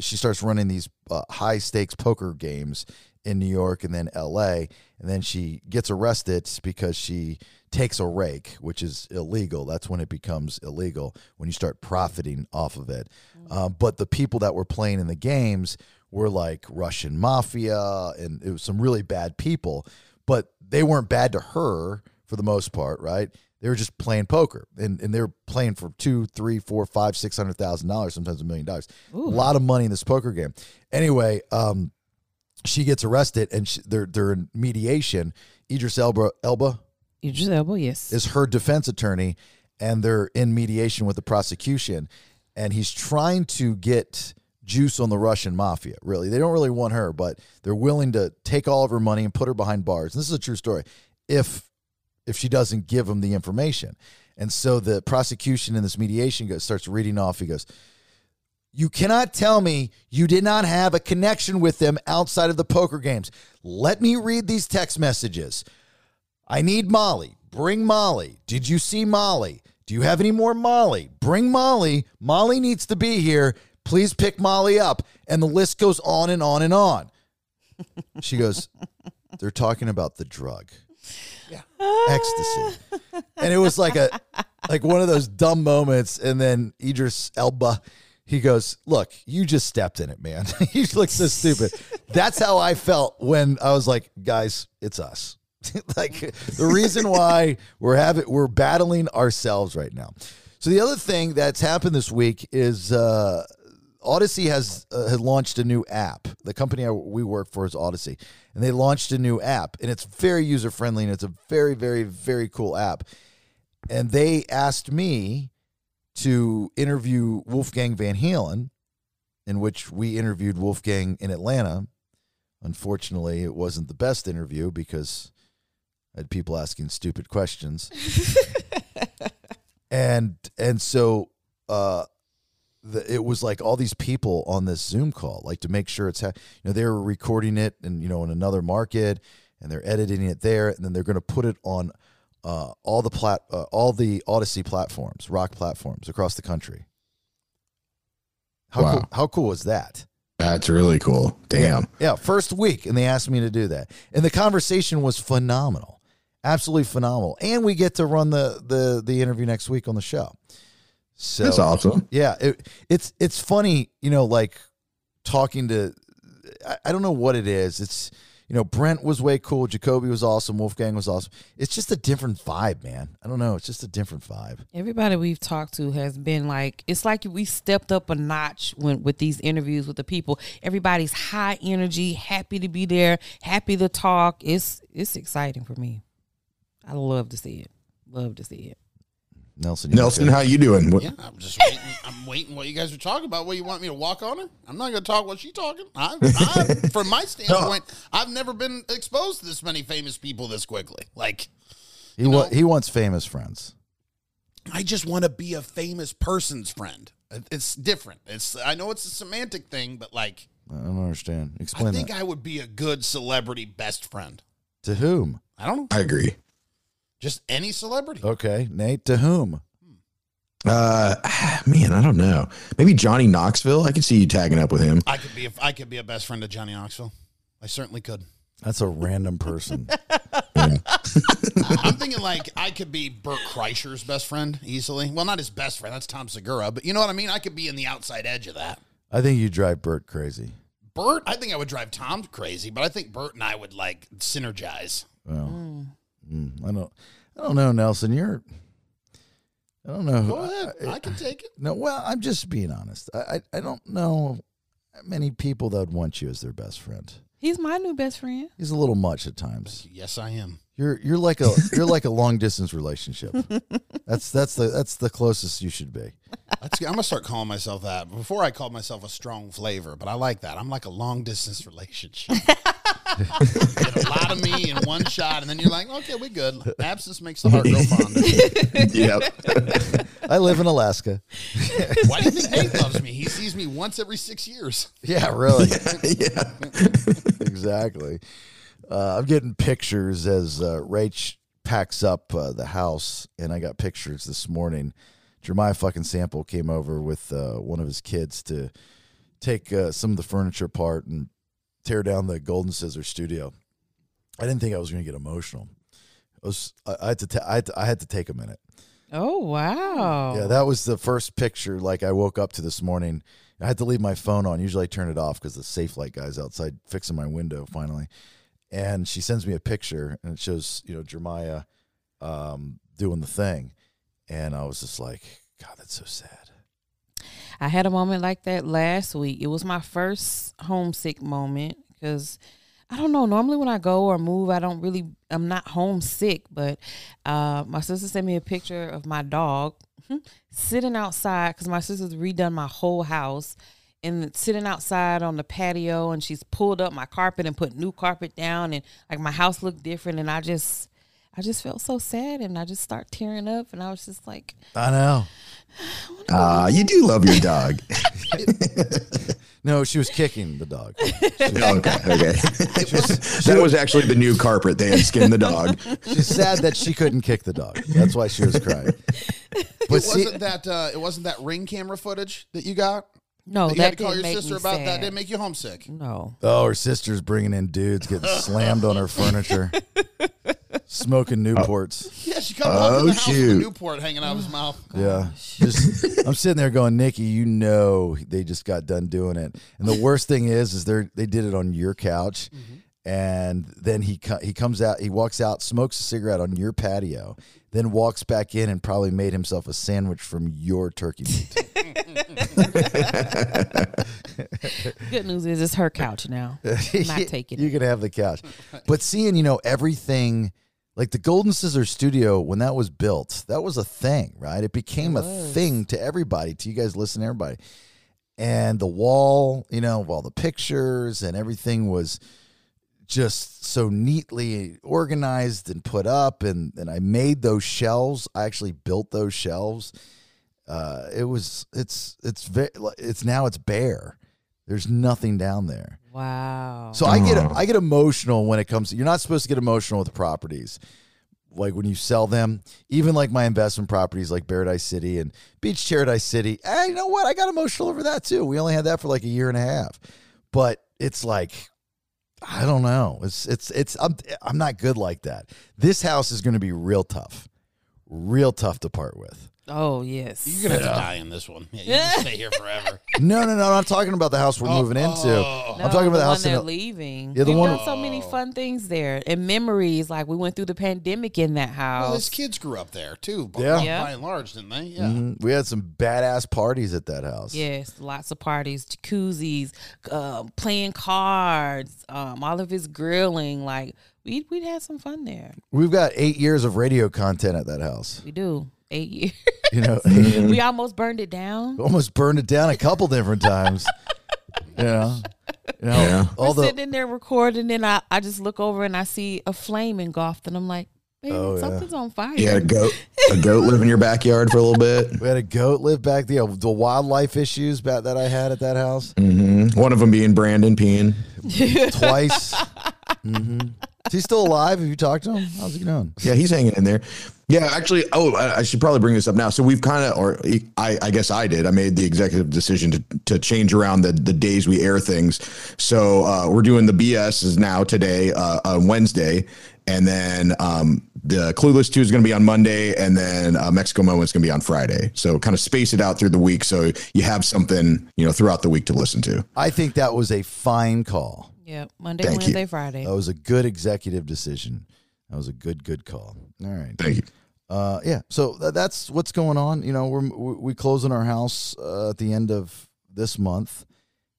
starts running these high stakes poker games in New York and then L.A. And then she gets arrested because she takes a rake, which is illegal. That's when it becomes illegal, when you start profiting off of it. But the people that were playing in the games were like Russian mafia, and it was some really bad people. But they weren't bad to her for the most part, right? They were just playing poker, and they were playing for $200,000, $300,000, $400,000, $500,000, $600,000, sometimes $1 million. Ooh. A lot of money in this poker game. Anyway, she gets arrested, and they're in mediation. Idris Elba, yes, is her defense attorney, and they're in mediation with the prosecution, and he's trying to get juice on the Russian mafia. Really, they don't really want her, but they're willing to take all of her money and put her behind bars. And this is a true story. If she doesn't give them the information, and so the prosecution in this mediation starts reading off. He goes, you cannot tell me you did not have a connection with them outside of the poker games. Let me read these text messages. I need Molly. Bring Molly. Did you see Molly? Do you have any more Molly? Bring Molly. Molly needs to be here. Please pick Molly up. And the list goes on and on and on. She goes, they're talking about the drug. Yeah. Ecstasy. And it was like one of those dumb moments. And then Idris Elba, he goes, look, you just stepped in it, man. You look so stupid. That's how I felt when I was like, guys, it's us. Like, the reason why we're battling ourselves right now. So the other thing that's happened this week is Odyssey has launched a new app. The company we work for is Odyssey, and they launched a new app, and it's very user friendly, and it's a very, very, very cool app. And they asked me to interview Wolfgang Van Halen, in which we interviewed Wolfgang in Atlanta. Unfortunately, it wasn't the best interview because I had people asking stupid questions. And so it was like all these people on this Zoom call, like to make sure it's, they were recording it and, in another market, and they're editing it there. And then they're going to put it on all the Odyssey platforms, rock platforms across the country. Wow. Cool, how cool was that? That's really cool. Damn. Yeah, first week, and they asked me to do that. And the conversation was phenomenal, absolutely phenomenal. And we get to run the interview next week on the show. So that's awesome. Yeah, it's funny, like talking to, I don't know what it is. It's, Brent was way cool. Jacoby was awesome. Wolfgang was awesome. It's just a different vibe, man. I don't know. It's just a different vibe. Everybody we've talked to has been like, it's like we stepped up a notch with these interviews with the people. Everybody's high energy, happy to be there, happy to talk. It's exciting for me. I love to see it. Love to see it. Nelson, how you doing? Yeah, I'm just waiting. I'm waiting what you guys are talking about. What, you want me to walk on her? I'm not going to talk what she's talking. From my standpoint, I've never been exposed to this many famous people this quickly. Like, he wants famous friends. I just want to be a famous person's friend. It's different. I know it's a semantic thing, but like, I don't understand. Explain. I think I would be a good celebrity best friend. To whom? I don't know. I agree. Just any celebrity. Okay. Nate, to whom? I don't know. Maybe Johnny Knoxville. I could see you tagging up with him. I could be a best friend of Johnny Knoxville. I certainly could. That's a random person. I'm thinking like I could be Bert Kreischer's best friend easily. Well, not his best friend. That's Tom Segura. But you know what I mean? I could be in the outside edge of that. I think you drive Bert crazy. Bert? I think I would drive Tom crazy, but I think Bert and I would like synergize. Well. Mm. I don't know, Nelson. I don't know. Go ahead. I can take it. No, well, I'm just being honest. I don't know many people that would want you as their best friend. He's my new best friend. He's a little much at times. Yes, I am. You're like a long distance relationship. That's the closest you should be. I'm gonna start calling myself that. Before I called myself a strong flavor, but I like that. I'm like a long distance relationship. Get a lot of me in one shot, and then you're like, okay, we good. Absence makes the heart go fonder. Yep. I live in Alaska. Why do you think Nate loves me? He sees me once every 6 years. Yeah, really. Yeah. Exactly. I'm getting pictures as Rach packs up the house, and I got pictures this morning. Jeremiah fucking Sample came over with one of his kids to take some of the furniture apart and tear down the Golden Scissors Studio. I didn't think I was going to get emotional. I had to take a minute. Oh, wow. Yeah, that was the first picture like I woke up to this morning. I had to leave my phone on. Usually I turn it off because the safe light guy's outside fixing my window finally. And she sends me a picture, and it shows, Jeremiah doing the thing. And I was just like, God, that's so sad. I had a moment like that last week. It was my first homesick moment because, I don't know, normally when I go or move, I'm not homesick. But my sister sent me a picture of my dog sitting outside because my sister's redone my whole house. And sitting outside on the patio, and she's pulled up my carpet and put new carpet down. And, like, my house looked different, and I just felt so sad, and I just start tearing up, and I was just like, I know. You do love your dog. No, she was kicking the dog. Okay. That was actually the new carpet. They had skinned the dog. She's sad that she couldn't kick the dog. That's why she was crying. It wasn't that Ring camera footage that you got? No, that didn't call your sister about sad. That didn't make you homesick. No. Oh, her sister's bringing in dudes getting slammed on her furniture, smoking Newports. Yeah, she comes up in the house with a Newport hanging out of his mouth. Yeah, I'm sitting there going, Nikki, they just got done doing it, and the worst thing is they did it on your couch, mm-hmm. and then he comes out, he walks out, smokes a cigarette on your patio, then walks back in and probably made himself a sandwich from your turkey meat. Good news is it's her couch now. I'm not taking it. You can have the couch. But seeing, everything, like the Golden Scissors Studio, when that was built, that was a thing, right? It became a thing to everybody, to you guys listening, everybody. And the wall, all the pictures and everything was just so neatly organized and put up, and I made those shelves. I actually built those shelves. Now it's bare. There's nothing down there. Wow. So I get emotional when it comes to, you're not supposed to get emotional with properties. Like when you sell them, even like my investment properties like Paradise City and Beach Paradise City. Hey, you know what? I got emotional over that too. We only had that for like a year and a half, but it's like, I don't know. I'm not good like that. This house is going to be real tough to part with. Oh, yes. You're going to have to die in this one. Yeah, you can stay here forever. No, I'm not talking about the house we're moving into. No, I'm talking about the house they're leaving. Yeah, we've done so many fun things there and memories. Like, we went through the pandemic in that house. Well, his kids grew up there, too, by and large, didn't they? Yeah. Mm-hmm. We had some badass parties at that house. Yes, lots of parties, jacuzzis, playing cards, all of his grilling. Like, we'd had some fun there. We've got 8 years of radio content at that house. We do. 8 years. You know, we almost burned it down. A couple different times. You know, we're sitting in there recording, and I just look over and I see a flame engulfed, and I'm like, something's on fire. You had a goat live in your backyard for a little bit. We had a goat live back there. The wildlife issues that I had at that house. Mm-hmm. One of them being Brandon peeing twice. Mm-hmm. Is he still alive? Have you talked to him? How's he going? Yeah, he's hanging in there. Yeah, actually, I should probably bring this up now. So we've kind of, or I guess I did. I made the executive decision to change around the days we air things. So we're doing the BS is now today, on Wednesday. And then the Clueless 2 is going to be on Monday. And then Mexico Moment is going to be on Friday. So kind of space it out through the week so you have something, you know, throughout the week to listen to. I think that was a fine call. Yeah, Monday, Thank Wednesday, you. Friday. That was a good executive decision. That was a good call. All right. Thank you. Yeah. So that's what's going on. You know, we close on our house at the end of this month,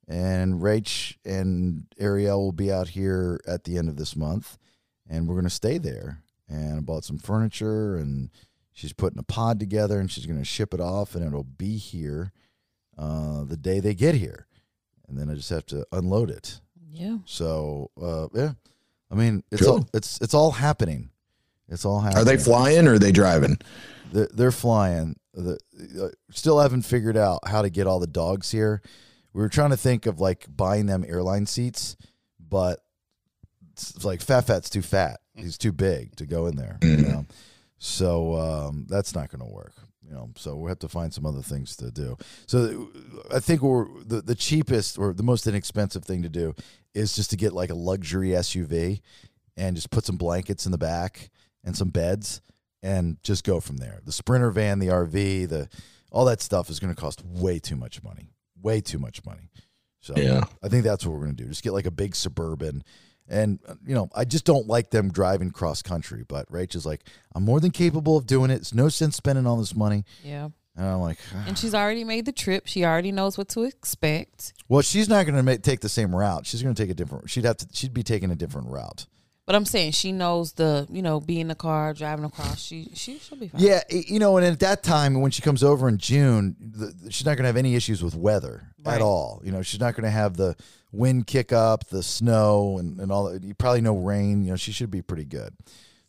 and Rach and Ariel will be out here at the end of this month, and we're going to stay there. And I bought some furniture, and she's putting a pod together, and she's going to ship it off, and it'll be here the day they get here, and then I just have to unload it. Yeah. So yeah. I mean, it's all happening. It's all happening. Are they flying or are they driving? They're flying. Still haven't figured out how to get all the dogs here. We were trying to think of like buying them airline seats, but it's like Fat's too fat. He's too big to go in there. You know? So that's not going to work. You know, so we'll have to find some other things to do. So I think the cheapest or the most inexpensive thing to do is just to get like a luxury SUV and just put some blankets in the back and some beds and just go from there. The Sprinter van, the RV, all that stuff is going to cost way too much money. So yeah. I think that's what we're going to do. Just get like a big Suburban. And, you know, I just don't like them driving cross-country. But Rach is like, I'm more than capable of doing it. It's no sense spending all this money. Yeah. And I'm like... Ah. And she's already made the trip. She already knows what to expect. Well, she's not going to take the same route. She's going to take a different... She'd be taking a different route. But I'm saying she knows the, you know, be in the car, driving across. She'll be fine. Yeah, you know, and at that time, when she comes over in June, she's not going to have any issues with weather at all. You know, she's not going to have the wind kick up, the snow, and all that. You probably know rain. You know, she should be pretty good.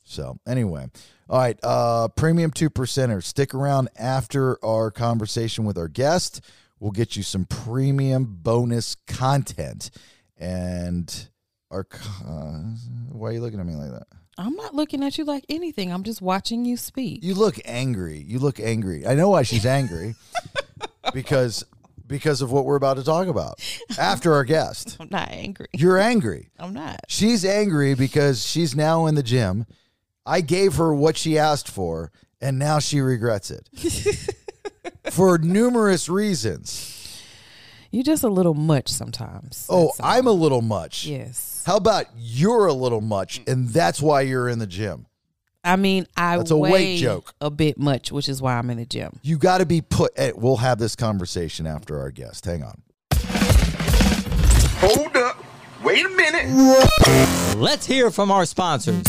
So, anyway. All right, Premium 2%er. Stick around after our conversation with our guest. We'll get you some premium bonus content. And... why are you looking at me like that? I'm not looking at you like anything. I'm just watching you speak. You look angry. I know why she's angry. because of what we're about to talk about after our guest. I'm not angry. You're angry. I'm not. She's angry because she's now in the gym. I gave her what she asked for, and now she regrets it for numerous reasons. You're just a little much sometimes. Oh, I'm a little much. Yes. How about you're a little much, and that's why you're in the gym? I mean, that's a weight joke. A bit much, which is why I'm in the gym. You got to be put. Hey, we'll have this conversation after our guest. Hang on. Hold up. Wait a minute. Let's hear from our sponsors.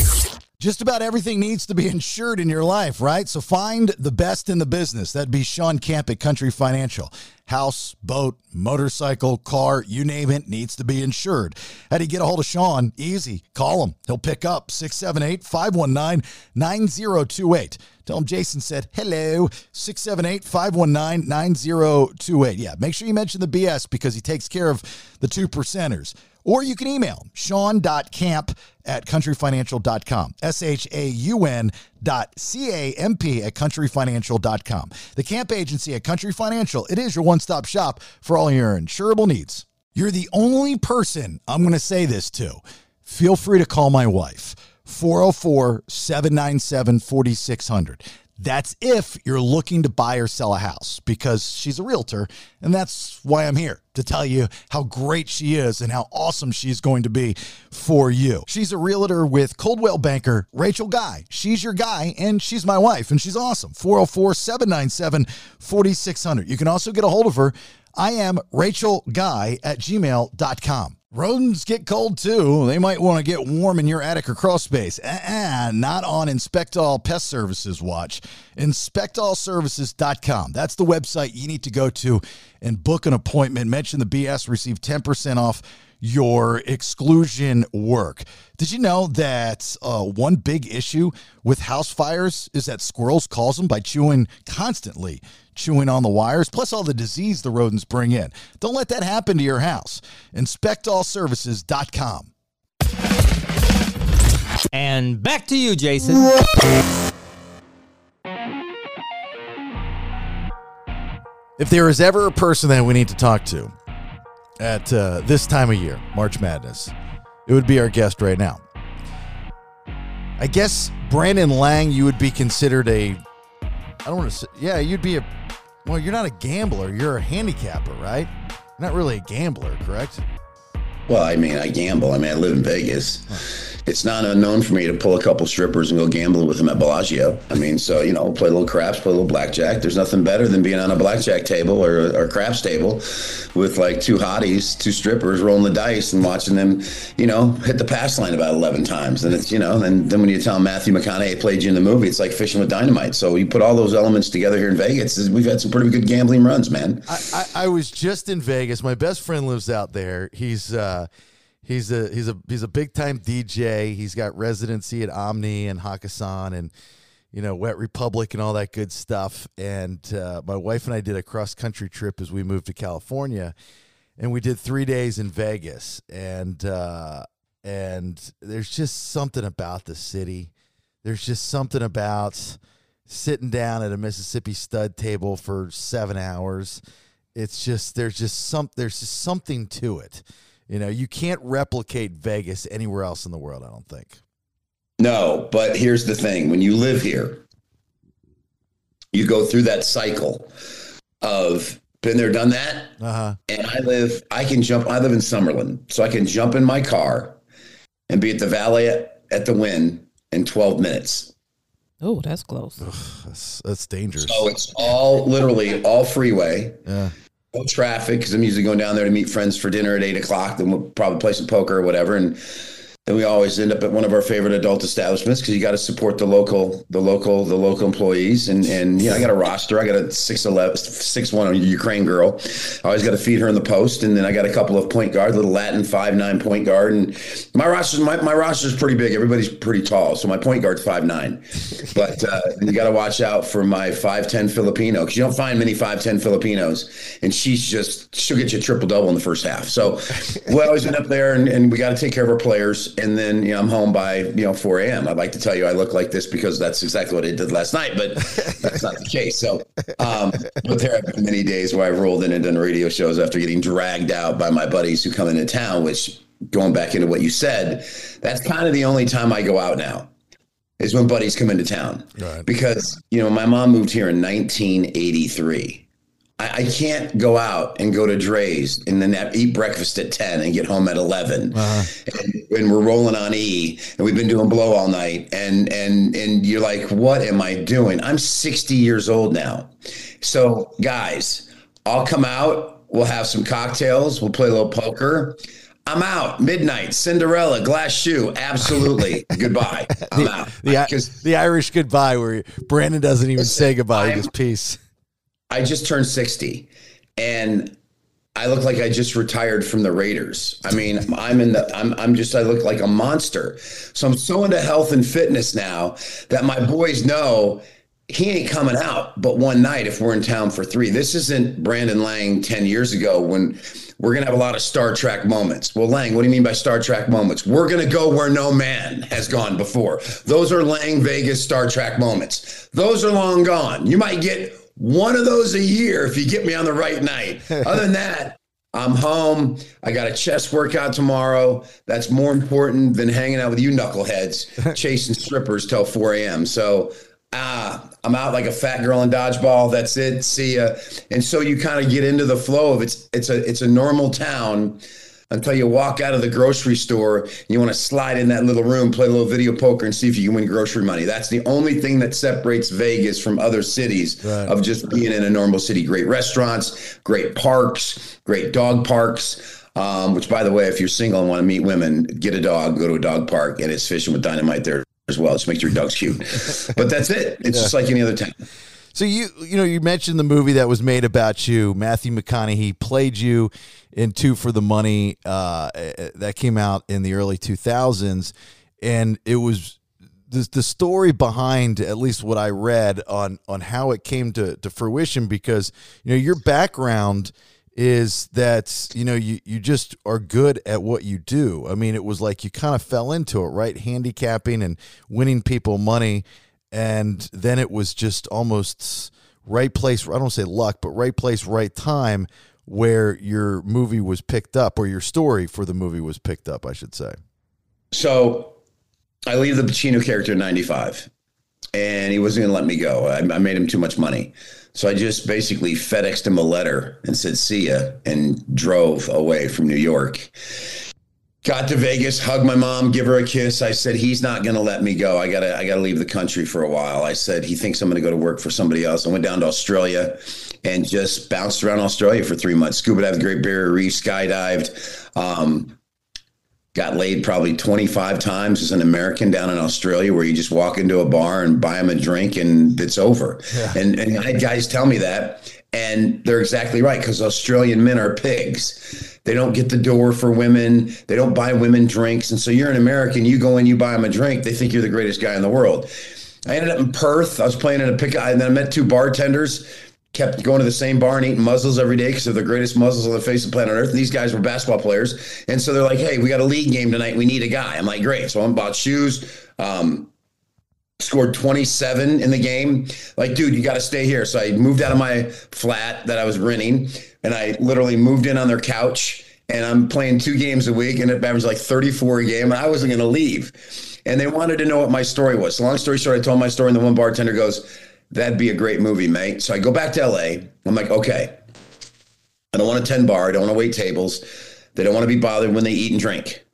Just about everything needs to be insured in your life, right? So find the best in the business. That'd be Sean Camp at Country Financial. house, boat, motorcycle, car, you name it, needs to be insured. How do you get a hold of Sean? Easy. Call him. He'll pick up 678-519-9028. Tell him Jason said hello, 678-519-9028. Yeah, make sure you mention the BS because he takes care of the two percenters. Or you can email him, sean.camp@countryfinancial.com, SHAUN.CAMP@countryfinancial.com. The Camp Agency at Country Financial, it is your one-stop shop for all your insurable needs. You're the only person I'm going to say this to. Feel free to call my wife, 404-797-4600. That's if you're looking to buy or sell a house, because she's a realtor, and that's why I'm here, to tell you how great she is and how awesome she's going to be for you. She's a realtor with Coldwell banker Rachel Guy. She's your guy, and she's my wife, and she's awesome. 404-797-4600. You can also get a hold of her. I am rachelguy@gmail.com. Rodents get cold too. They might want to get warm in your attic or crawl space. Not on Inspect All Pest Services watch. InspectAllServices.com. That's the website you need to go to and book an appointment. Mention the BS, receive 10% off your exclusion work. Did you know that one big issue with house fires is that squirrels cause them by constantly chewing on the wires, plus all the disease the rodents bring in? Don't let that happen to your house. InspectAllServices.com. And back to you, Jason. If there is ever a person that we need to talk to at this time of year, March Madness, it would be our guest right now. I guess Brandon Lang, you would be considered well, you're not a gambler. You're a handicapper, right? You're not really a gambler, correct? Well, I mean, I gamble. I mean, I live in Vegas. Huh. It's not unknown for me to pull a couple strippers and go gambling with them at Bellagio. I mean, so, you know, play a little craps, play a little blackjack. There's nothing better than being on a blackjack table or craps table with like two hotties, two strippers rolling the dice and watching them, you know, hit the pass line about 11 times. And it's, you know, and then when you tell Matthew McConaughey played you in the movie, it's like fishing with dynamite. So you put all those elements together here in Vegas. We've had some pretty good gambling runs, man. I was just in Vegas. My best friend lives out there. He's a big time DJ. He's got residency at Omni and Hakkasan and, you know, Wet Republic and all that good stuff. And my wife and I did a cross country trip as we moved to California, and we did 3 days in Vegas. And there's just something about the city. There's just something about sitting down at a Mississippi stud table for 7 hours. It's just there's just something to it. You know, you can't replicate Vegas anywhere else in the world, I don't think. No, but here's the thing. When you live here, you go through that cycle of been there, done that. Uh-huh. And I live in Summerlin, so I can jump in my car and be at the Valley at the Wynn in 12 minutes. Oh, that's close. Ugh, that's dangerous. So it's literally all freeway. Yeah. No traffic, because I'm usually going down there to meet friends for dinner at 8 o'clock. Then we'll probably play some poker or whatever, and then we always end up at one of our favorite adult establishments because you got to support the local employees. And you know, I got a roster. I got a 6'1" Ukraine girl. I always got to feed her in the post, and then I got a couple of point guard, little Latin 5'9" point guard, and my roster's pretty big. Everybody's pretty tall, so my point guard's 5'9". But you got to watch out for my 5'10" Filipino, because you don't find many 5'10" Filipinos, and she'll get you a triple double in the first half. So we always end up there, and we got to take care of our players. And then, you know, I'm home by, you know, 4 a.m. I'd like to tell you I look like this because that's exactly what I did last night, but that's not the case. So, but there have been many days where I've rolled in and done radio shows after getting dragged out by my buddies who come into town, which, going back into what you said, that's kind of the only time I go out now is when buddies come into town. Right. Because, you know, my mom moved here in 1983. I can't go out and go to Dre's and then eat breakfast at 10 and get home at 11. Uh-huh. And we're rolling on E, and we've been doing blow all night. And you're like, what am I doing? I'm 60 years old now. So guys, I'll come out. We'll have some cocktails. We'll play a little poker. I'm out. Midnight, Cinderella, glass shoe. Absolutely. Goodbye. I'm out. The Irish goodbye where Brandon doesn't even say goodbye. He goes, peace. I just turned 60, and I look like I just retired from the Raiders. I mean, I look like a monster. So I'm so into health and fitness now that my boys know he ain't coming out but one night if we're in town for three. This isn't Brandon Lang 10 years ago when we're going to have a lot of Star Trek moments. Well, Lang, what do you mean by Star Trek moments? We're going to go where no man has gone before. Those are Lang Vegas Star Trek moments. Those are long gone. You might get one of those a year if you get me on the right night. Other than that, I'm home. I got a chest workout tomorrow. That's more important than hanging out with you knuckleheads chasing strippers till 4 a.m. So I'm out like a fat girl in dodgeball. That's it. See ya. And so you kind of get into the flow of it's a normal town until you walk out of the grocery store and you want to slide in that little room, play a little video poker, and see if you can win grocery money. That's the only thing that separates Vegas from other cities, right, of just being in a normal city. Great restaurants, great parks, great dog parks. Which, by the way, if you're single and want to meet women, get a dog, go to a dog park, and it's fishing with dynamite there as well. Just make sure your dog's cute. But that's it. It's just like any other town. So you mentioned the movie that was made about you. Matthew McConaughey played you in Two for the Money. That came out in the early 2000s, and it was the story behind, at least what I read on how it came to fruition. Because your background is that you just are good at what you do. I mean, it was like you kind of fell into it, right? Handicapping and winning people money. And then it was just almost right place. I don't say luck, but right place, right time, where your movie was picked up, or your story for the movie was picked up, I should say. So I leave the Pacino character in 95, and he wasn't going to let me go. I made him too much money. So I just basically FedExed him a letter and said, see ya, and drove away from New York. Got to Vegas, hugged my mom, give her a kiss. I said, he's not going to let me go. I gotta leave the country for a while. I said, he thinks I'm going to go to work for somebody else. I went down to Australia and just bounced around Australia for 3 months. Scuba dived, Great Barrier Reef, skydived, got laid probably 25 times as an American down in Australia, where you just walk into a bar and buy them a drink and it's over. Yeah. And I had guys tell me that, and they're exactly right, because Australian men are pigs. They don't get the door for women. They don't buy women drinks. And so you're an American, you go in, you buy them a drink, they think you're the greatest guy in the world. I ended up in Perth. I was playing at a pickup, and then I met two bartenders, kept going to the same bar and eating mussels every day because they're the greatest mussels on the face of planet Earth. And these guys were basketball players. And so they're like, hey, we got a league game tonight. We need a guy. I'm like, great. So I bought shoes, scored 27 in the game. Like, dude, you got to stay here. So I moved out of my flat that I was renting, and I literally moved in on their couch, and I'm playing 2 games a week, and it averaged like 34 a game, and I wasn't going to leave. And they wanted to know what my story was. So long story short, I told my story, and the one bartender goes, that'd be a great movie, mate. So I go back to LA. I'm like, okay, I don't want a 10 bar. I don't want to wait tables. They don't want to be bothered when they eat and drink.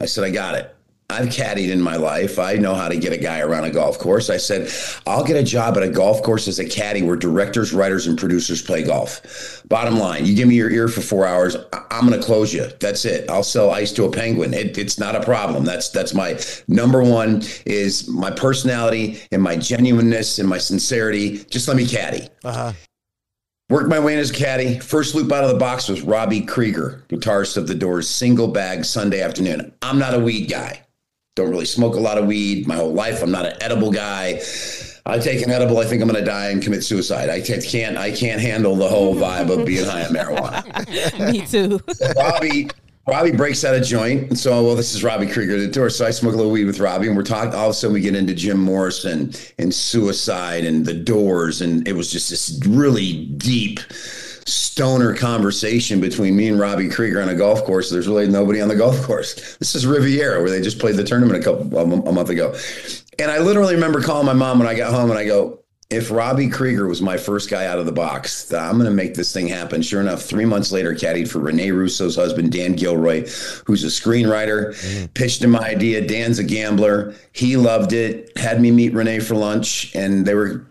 I said, I got it. I've caddied in my life. I know how to get a guy around a golf course. I said, I'll get a job at a golf course as a caddy where directors, writers, and producers play golf. Bottom line, you give me your ear for 4 hours, I'm going to close you. That's it. I'll sell ice to a penguin. It's not a problem. That's my number one, is my personality and my genuineness and my sincerity. Just let me caddy. Uh-huh. Worked my way in as a caddy. First loop out of the box was Robbie Krieger, guitarist of The Doors, Single Bag Sunday Afternoon. I'm not a weed guy. Don't really smoke a lot of weed my whole life. I'm not an edible guy. I take an edible, I think I'm going to die and commit suicide. I can't handle the whole vibe of being high on marijuana. Me too. Robbie breaks out a joint. And so, well, this is Robbie Krieger at The Doors. So I smoke a little weed with Robbie, and we're talking. All of a sudden we get into Jim Morrison and suicide and The Doors. And it was just this really deep stoner conversation between me and Robbie Krieger on a golf course. There's really nobody on the golf course. This is Riviera, where they just played the tournament a month ago. And I literally remember calling my mom when I got home, and I go, if Robbie Krieger was my first guy out of the box, I'm going to make this thing happen. Sure enough, 3 months later, caddied for Rene Russo's husband, Dan Gilroy, who's a screenwriter, pitched him my idea. Dan's a gambler. He loved it, had me meet Rene for lunch, and they were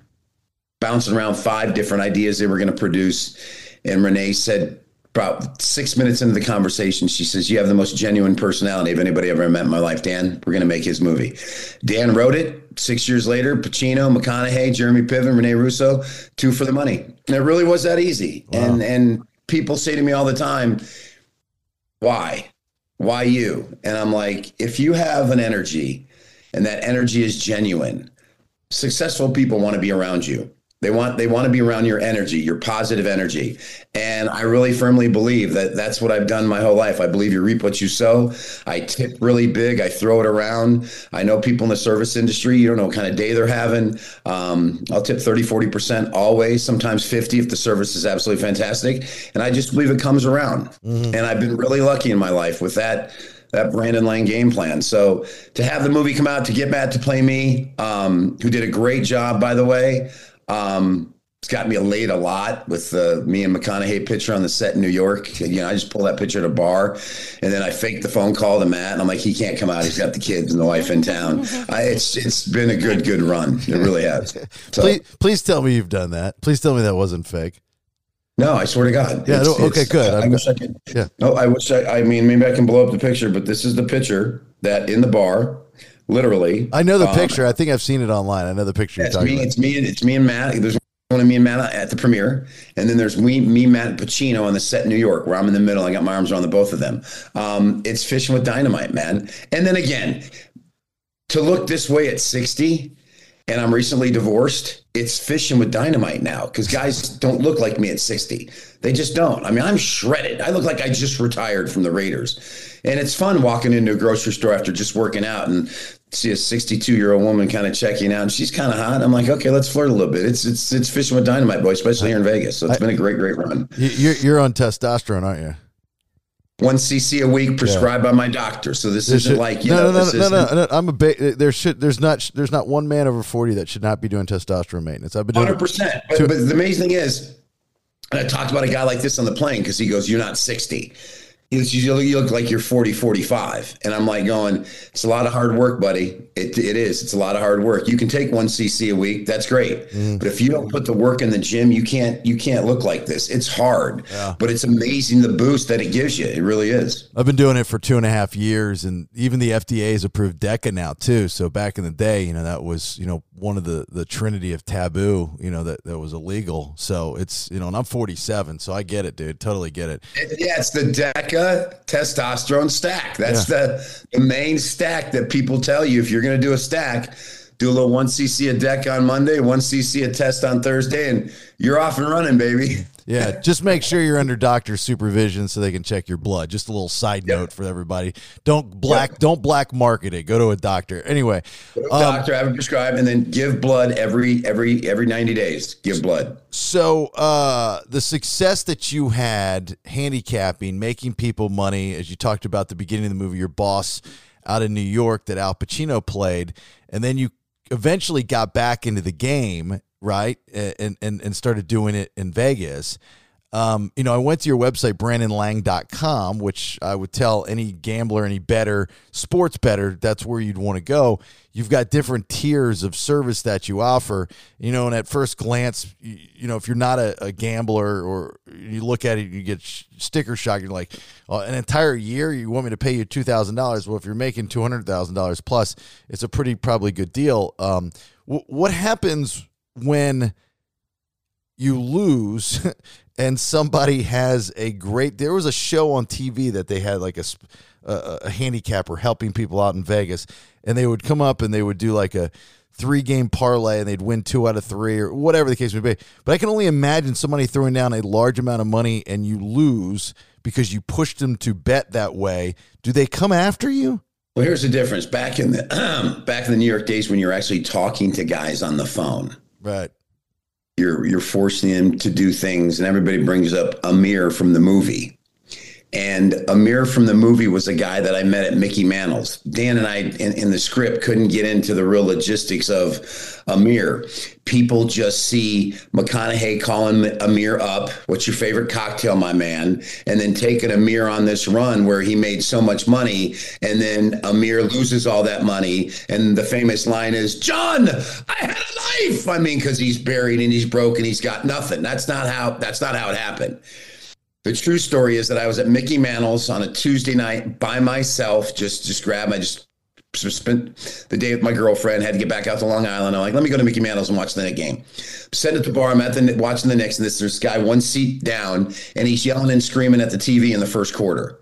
bouncing around 5 different ideas they were going to produce. And Renee said, about 6 minutes into the conversation, she says, you have the most genuine personality of anybody I've ever met in my life, Dan. We're going to make his movie. Dan wrote it. 6 years later, Pacino, McConaughey, Jeremy Piven, Rene Russo, Two for the Money. And it really was that easy. Wow. And people say to me all the time, why you? And I'm like, if you have an energy and that energy is genuine, successful people want to be around you. They want to be around your energy, your positive energy. And I really firmly believe that that's what I've done my whole life. I believe you reap what you sow. I tip really big. I throw it around. I know people in the service industry, you don't know what kind of day they're having. I'll tip 30, 40% always, sometimes 50 if the service is absolutely fantastic. And I just believe it comes around. Mm-hmm. And I've been really lucky in my life with that Brandon Lang game plan. So to have the movie come out, to get Matt to play me, who did a great job, by the way. It's got me late a lot with me and McConaughey picture on the set in New York. You know, I just pulled that picture at a bar, and then I faked the phone call to Matt, and I'm like, he can't come out. He's got the kids and the wife in town. It's been a good run. It really has. So, please tell me you've done that. Please tell me that wasn't fake. No, I swear to God. Yeah. Okay. Good. I wish I could. Yeah. No, I wish I mean, maybe I can blow up the picture, but this is the picture that in the bar. Literally, I know the picture. I think I've seen it online. I know the picture. It's me and Matt. There's one of me and Matt at the premiere, and then there's me, Matt, and Pacino on the set in New York, where I'm in the middle. I got my arms around the both of them. It's fishing with dynamite, man. And then again, to look this way at 60, and I'm recently divorced. It's fishing with dynamite now, because guys don't look like me at 60. They just don't. I mean, I'm shredded. I look like I just retired from the Raiders. And it's fun walking into a grocery store after just working out and see a 62-year-old woman kind of checking out, and she's kind of hot. I'm like, okay, let's flirt a little bit. It's fishing with dynamite, boy, especially here in Vegas. So it's been a great run. You're on testosterone, aren't you? 1 cc a week prescribed by my doctor. So this isn't like, you know, no. There's not one man over 40 that should not be doing testosterone maintenance. I've been doing 100%. But the amazing thing is, and I talked about a guy like this on the plane, because he goes, "You're not 60. You look like you're 40, 45. And I'm like going, it's a lot of hard work, buddy. It is. It's a lot of hard work. You can take 1 cc a week. That's great. Mm. But if you don't put the work in the gym, you can't look like this. It's hard, but it's amazing the boost that it gives you. It really is. I've been doing it for 2.5 years, and even the FDA has approved DECA now too. So back in the day, you know, that was, you know, one of the trinity of taboo, you know, that was illegal. So it's, you know, and I'm 47. So I get it, dude. Totally get it. It's the DECA. Testosterone stack. That's the main stack that people tell you. If you're going to do a stack, do a little 1 cc a deck on Monday, 1 cc a test on Thursday, and you're off and running, baby. Yeah, just make sure you're under doctor's supervision so they can check your blood. Just a little side note for everybody. Don't black market it. Go to a doctor. Anyway, doctor, have it prescribed, and then give blood every 90 days. Give blood. So the success that you had handicapping, making people money, as you talked about at the beginning of the movie, your boss out in New York that Al Pacino played, and then you eventually got back into the game. Right. And started doing it in Vegas. You know, I went to your website, BrandonLang.com, which I would tell any gambler, any bettor, sports bettor, that's where you'd want to go. You've got different tiers of service that you offer, you know, and at first glance, you know, if you're not a gambler or you look at it, you get sticker shock. You're like, oh, an entire year, you want me to pay you $2,000. Well, if you're making $200,000 plus, it's a probably good deal. What happens when you lose and somebody has there was a show on TV that they had like a handicapper helping people out in Vegas, and they would come up and they would do like a 3-game parlay and they'd win 2 out of 3 or whatever the case may be. But I can only imagine somebody throwing down a large amount of money and you lose because you pushed them to bet that way. Do they come after you? Well, here's the difference. Back in the New York days when you're actually talking to guys on the phone, right, you're forcing him to do things, and everybody brings up Amir from the movie. And Amir from the movie was a guy that I met at Mickey Mantle's. Dan and I, in the script, couldn't get into the real logistics of Amir. People just see McConaughey calling Amir up, "What's your favorite cocktail, my man?" And then taking Amir on this run where he made so much money, and then Amir loses all that money. And the famous line is, "John, I had a life." I mean, because he's buried and he's broke and he's got nothing. That's not how it happened. The true story is that I was at Mickey Mantle's on a Tuesday night by myself, just grabbed. I just spent the day with my girlfriend, had to get back out to Long Island. I'm like, let me go to Mickey Mantle's and watch the Knicks game. Sitting at the bar, I'm at the watching the Knicks, and this guy one seat down, and he's yelling and screaming at the TV in the first quarter.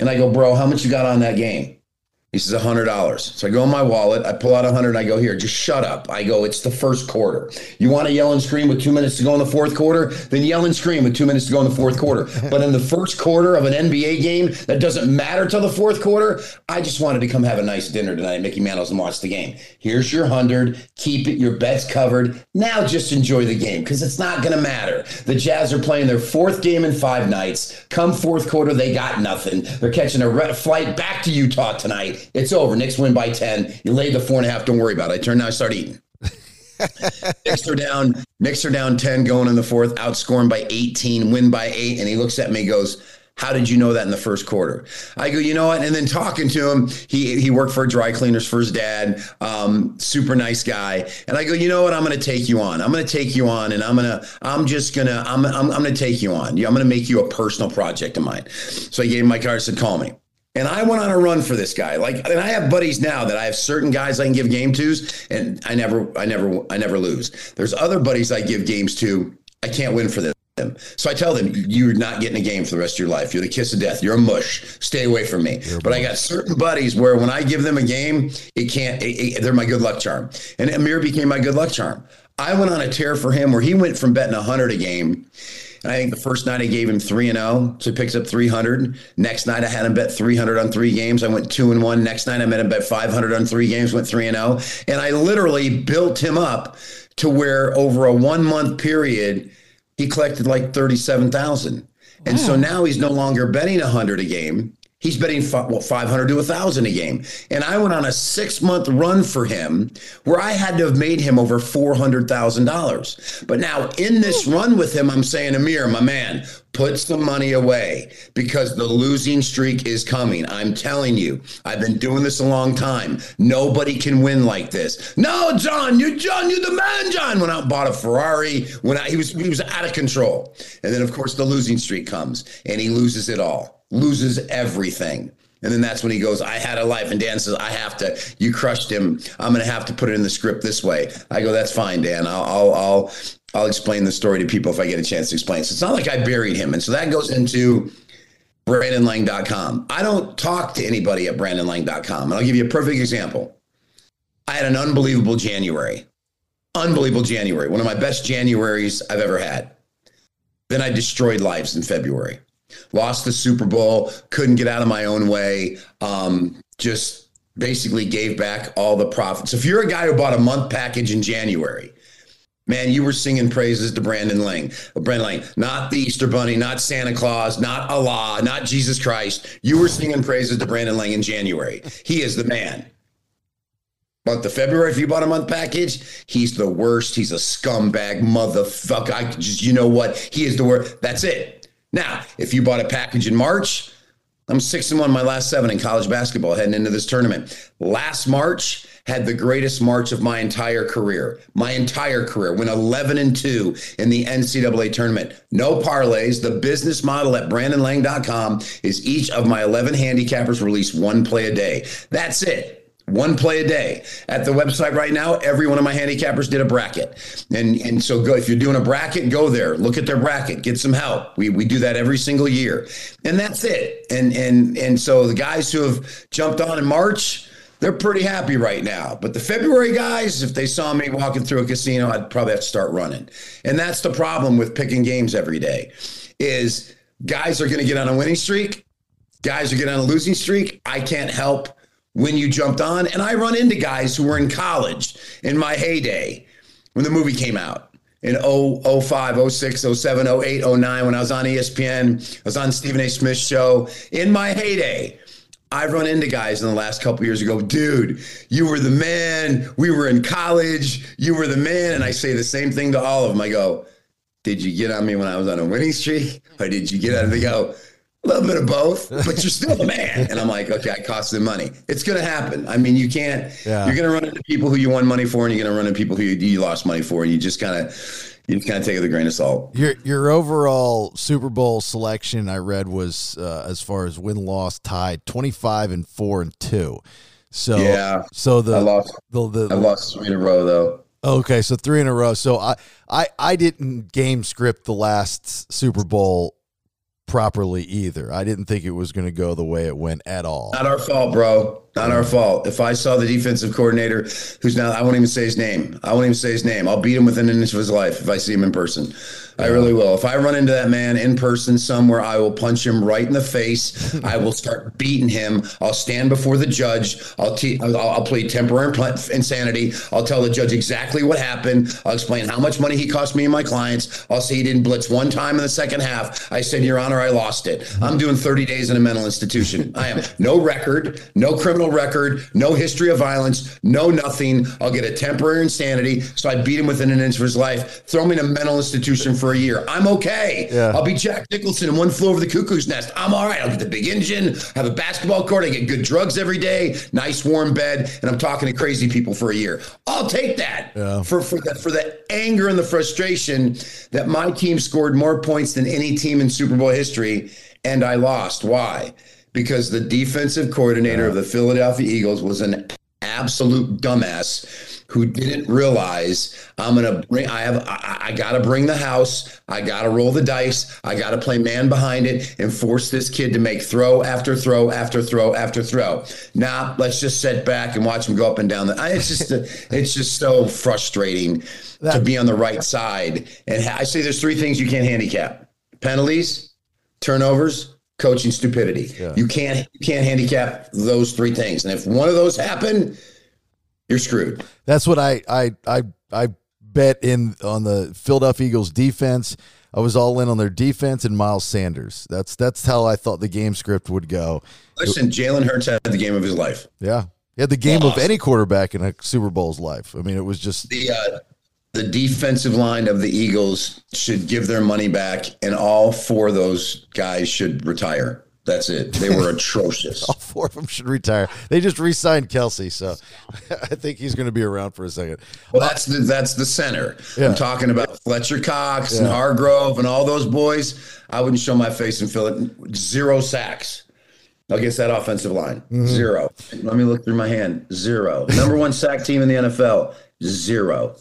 And I go, bro, how much you got on that game? He says, $100. So I go in my wallet, I pull out 100, and I go, here, just shut up. I go, it's the first quarter. You want to yell and scream with 2 minutes to go in the fourth quarter? Then yell and scream with 2 minutes to go in the fourth quarter. But in the first quarter of an NBA game that doesn't matter till the fourth quarter, I just wanted to come have a nice dinner tonight at Mickey Mantle's and watch the game. Here's your 100. Keep it. Your bet's covered. Now just enjoy the game because it's not going to matter. The Jazz are playing their fourth game in 5 nights. Come fourth quarter, they got nothing. They're catching a flight back to Utah tonight. It's over. Knicks win by 10. You laid the 4.5. Don't worry about it. I turn now. I start eating. Knicks are down 10 going in the fourth. Outscoring by 18. Win by 8. And he looks at me and goes, how did you know that in the first quarter? I go, you know what? And then talking to him, he worked for dry cleaners for his dad, super nice guy. And I go, you know what? I'm going to take you on. I'm going to make you a personal project of mine. So I gave him my card. I said, call me. And I went on a run for this guy. Like, and I have buddies now that I have certain guys I can give game tos, and I never lose. There's other buddies I give games to. I can't win for them. So I tell them, you're not getting a game for the rest of your life. You're the kiss of death. You're a mush. Stay away from me. But I got certain buddies where when I give them a game, they're my good luck charm. And Amir became my good luck charm. I went on a tear for him where he went from betting 100 a game. I think the first night I gave him 3-0, so he picks up 300. Next night I had him bet 300 on 3 games. I went 2-1. Next night I made him bet 500 on 3 games, went 3-0. And I literally built him up to where over a 1 month period, he collected like 37,000. Wow. And so now he's no longer betting 100 a game. He's betting 500 to 1,000 a game. And I went on a 6-month run for him where I had to have made him over $400,000. But now in this run with him, I'm saying, Amir, my man, put some money away because the losing streak is coming. I'm telling you, I've been doing this a long time. Nobody can win like this. No, John, you're the man, John. Went out and bought a Ferrari. He was out of control. And then, of course, the losing streak comes and he loses it all. Loses everything. And then that's when he goes, I had a life. And Dan says, you crushed him. I'm going to have to put it in the script this way. I go, that's fine, Dan. I'll explain the story to people if I get a chance to explain. So it's not like I buried him. And so that goes into BrandonLang.com. I don't talk to anybody at BrandonLang.com. And I'll give you a perfect example. I had an unbelievable January. One of my best Januaries I've ever had. Then I destroyed lives in February. Lost the Super Bowl, couldn't get out of my own way, just basically gave back all the profits. If you're a guy who bought a month package in January, man, you were singing praises to Brandon Lang, not the Easter Bunny, not Santa Claus, not Allah, not Jesus Christ. You were singing praises to Brandon Lang in January. He is the man. Month of February, if you bought a month package, he's the worst. He's a scumbag, motherfucker. You know what? He is the worst. That's it. Now, if you bought a package in March, I'm 6-1 my last 7 in college basketball heading into this tournament. Last March had the greatest March of my entire career. Went 11-2 in the NCAA tournament. No parlays. The business model at BrandonLang.com is each of my 11 handicappers release 1 play a day. That's it. 1 play a day. At the website right now, every one of my handicappers did a bracket. And so go, if you're doing a bracket, go there, look at their bracket, get some help. We do that every single year. And that's it. And so the guys who have jumped on in March, they're pretty happy right now. But the February guys, if they saw me walking through a casino, I'd probably have to start running. And that's the problem with picking games every day is guys are going to get on a winning streak. Guys are getting on a losing streak. I can't help when you jumped on, and I run into guys who were in college in my heyday when the movie came out in 05, 06, 07, 08, 09, when I was on ESPN, I was on Stephen A. Smith's show. In my heyday, I've run into guys in the last couple years who go, dude, you were the man. We were in college. You were the man. And I say the same thing to all of them. I go, did you get on me when I was on a winning streak? Or did you get on me? They go, a little bit of both, but you're still a man. And I'm like, okay, I cost them money. It's going to happen. I mean, you can't, You're going to run into people who you won money for, and you're going to run into people who you lost money for. And you just kind of, take it with a grain of salt. Your overall Super Bowl selection I read was, as far as win-loss tied, 25-4-2. So yeah, so I lost three in a row though. Okay, so three in a row. So I didn't game script the last Super Bowl properly either. I didn't think it was going to go the way it went at all. Not our fault, bro. Not our fault. If I saw the defensive coordinator, who's now, I won't even say his name. I won't even say his name. I'll beat him within an inch of his life if I see him in person. I really will. If I run into that man in person somewhere, I will punch him right in the face. I will start beating him. I'll stand before the judge. I'll plead temporary insanity. I'll tell the judge exactly what happened. I'll explain how much money he cost me and my clients. I'll say he didn't blitz one time in the second half. I said, Your Honor, I lost it. I'm doing 30 days in a mental institution. I am no record, no criminal record, no history of violence, no nothing. I'll get a temporary insanity. So I beat him within an inch of his life. Throw me in a mental institution for a year. I'm okay. Yeah. I'll be Jack Nicholson in One Flew Over the Cuckoo's Nest. I'm all right. I'll get the big engine, have a basketball court, I get good drugs every day, nice warm bed, and I'm talking to crazy people for a year. I'll take that for the anger and the frustration that my team scored more points than any team in Super Bowl history, and I lost. Why? Because the defensive coordinator of the Philadelphia Eagles was an absolute dumbass who didn't realize I gotta bring the house. I gotta roll the dice. I gotta play man behind it and force this kid to make throw after throw after throw after throw. Nah, let's just sit back and watch him go up and down. It's just so frustrating to be on the right side. And I say there's three things you can't handicap: penalties, turnovers, coaching stupidity. Yeah. You can't handicap those three things. And if one of those happen, you're screwed. That's what I bet in on the Philadelphia Eagles defense. I was all in on their defense and Miles Sanders. That's how I thought the game script would go. Listen, Jalen Hurts had the game of his life. Yeah. He had the game of any quarterback in a Super Bowl's life. I mean, it was just the defensive line of the Eagles should give their money back, and all four of those guys should retire. That's it. They were atrocious. All four of them should retire. They just re-signed Kelsey, so I think he's going to be around for a second. Well, that's the center. Yeah. I'm talking about Fletcher Cox and Hargrove and all those boys. I wouldn't show my face in Philly. 0 sacks against that offensive line. Mm-hmm. 0. Let me look through my hand. 0. Number one sack team in the NFL. 0.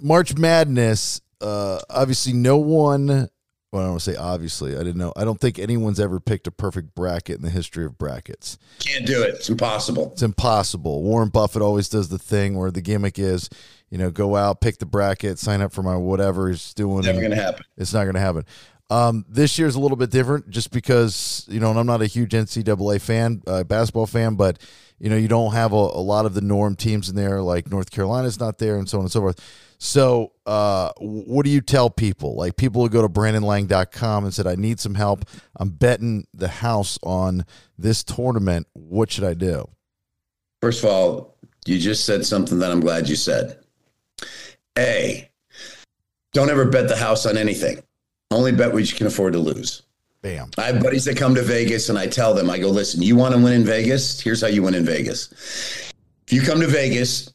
March Madness, obviously no one, well, I don't want to say obviously, I didn't know. I don't think anyone's ever picked a perfect bracket in the history of brackets. Can't do it. It's impossible. It's impossible. Warren Buffett always does the thing where the gimmick is, go out, pick the bracket, sign up for my whatever he's doing. It's never going to happen. It's not going to happen. This year's a little bit different just because, and I'm not a huge NCAA fan, basketball fan, but, you don't have a lot of the norm teams in there, like North Carolina's not there and so on and so forth. So what do you tell people? Like, people who go to BrandonLang.com and said, I need some help. I'm betting the house on this tournament. What should I do? First of all, you just said something that I'm glad you said. A, don't ever bet the house on anything. Only bet what you can afford to lose. Bam. I have buddies that come to Vegas, and I tell them, I go, listen, you want to win in Vegas? Here's how you win in Vegas. If you come to Vegas,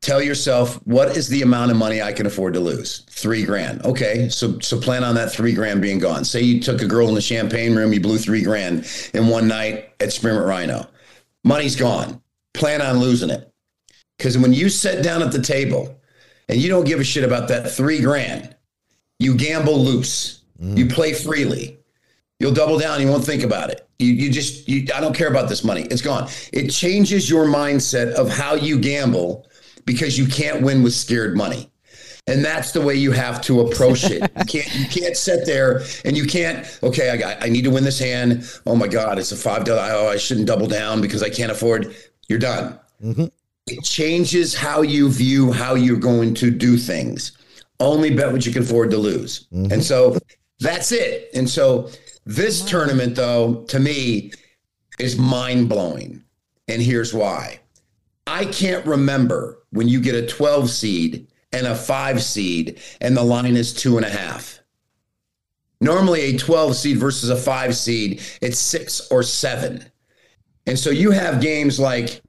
tell yourself, what is the amount of money I can afford to lose? $3,000. Okay, so plan on that $3,000 being gone. Say you took a girl in the champagne room, you blew $3,000 in one night at Spearmint Rhino. Money's gone. Plan on losing it. Because when you sit down at the table and you don't give a shit about that $3,000, you gamble loose. Mm. You play freely. You'll double down. You won't think about it. You just, I don't care about this money. It's gone. It changes your mindset of how you gamble, because you can't win with scared money. And that's the way you have to approach it. You can't sit there and you can't, okay, I need to win this hand. Oh my God, it's a $5. Oh, I shouldn't double down because I can't afford. You're done. Mm-hmm. It changes how you view how you're going to do things. Only bet what you can afford to lose. Mm-hmm. And so that's it. And so this tournament, though, to me is mind blowing. And here's why. I can't remember when you get a 12 seed and a 5 seed and the line is 2.5. Normally a 12 seed versus a 5 seed, it's 6 or 7. And so you have games like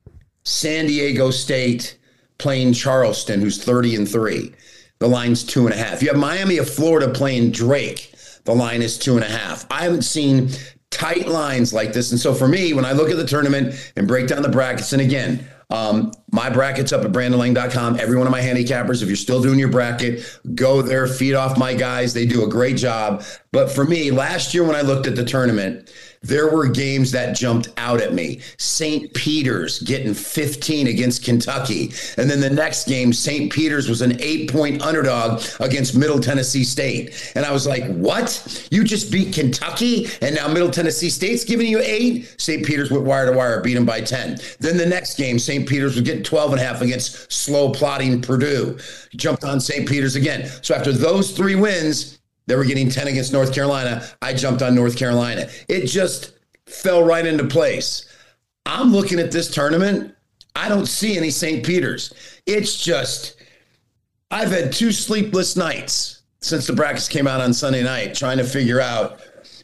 San Diego State playing Charleston, who's 30-3. The line's 2.5. You have Miami of Florida playing Drake. The line is 2.5. I haven't seen tight lines like this. And so for me, when I look at the tournament and break down the brackets, and again, My bracket's up at BrandonLang.com. Every one of my handicappers, if you're still doing your bracket, go there, feed off my guys. They do a great job. But for me, last year when I looked at the tournament, there were games that jumped out at me. St. Peter's getting 15 against Kentucky. And then the next game, St. Peter's was an 8-point underdog against Middle Tennessee State. And I was like, what? You just beat Kentucky and now Middle Tennessee State's giving you 8? St. Peter's went wire to wire, beat them by 10. Then the next game, St. Peter's was getting 12.5 against slow plotting Purdue. Jumped on St. Peter's again. So after those three wins, they were getting 10 against North Carolina. I jumped on North Carolina. It just fell right into place. I'm looking at this tournament. I don't see any St. Peter's. It's just, I've had two sleepless nights since the brackets came out on Sunday night, trying to figure out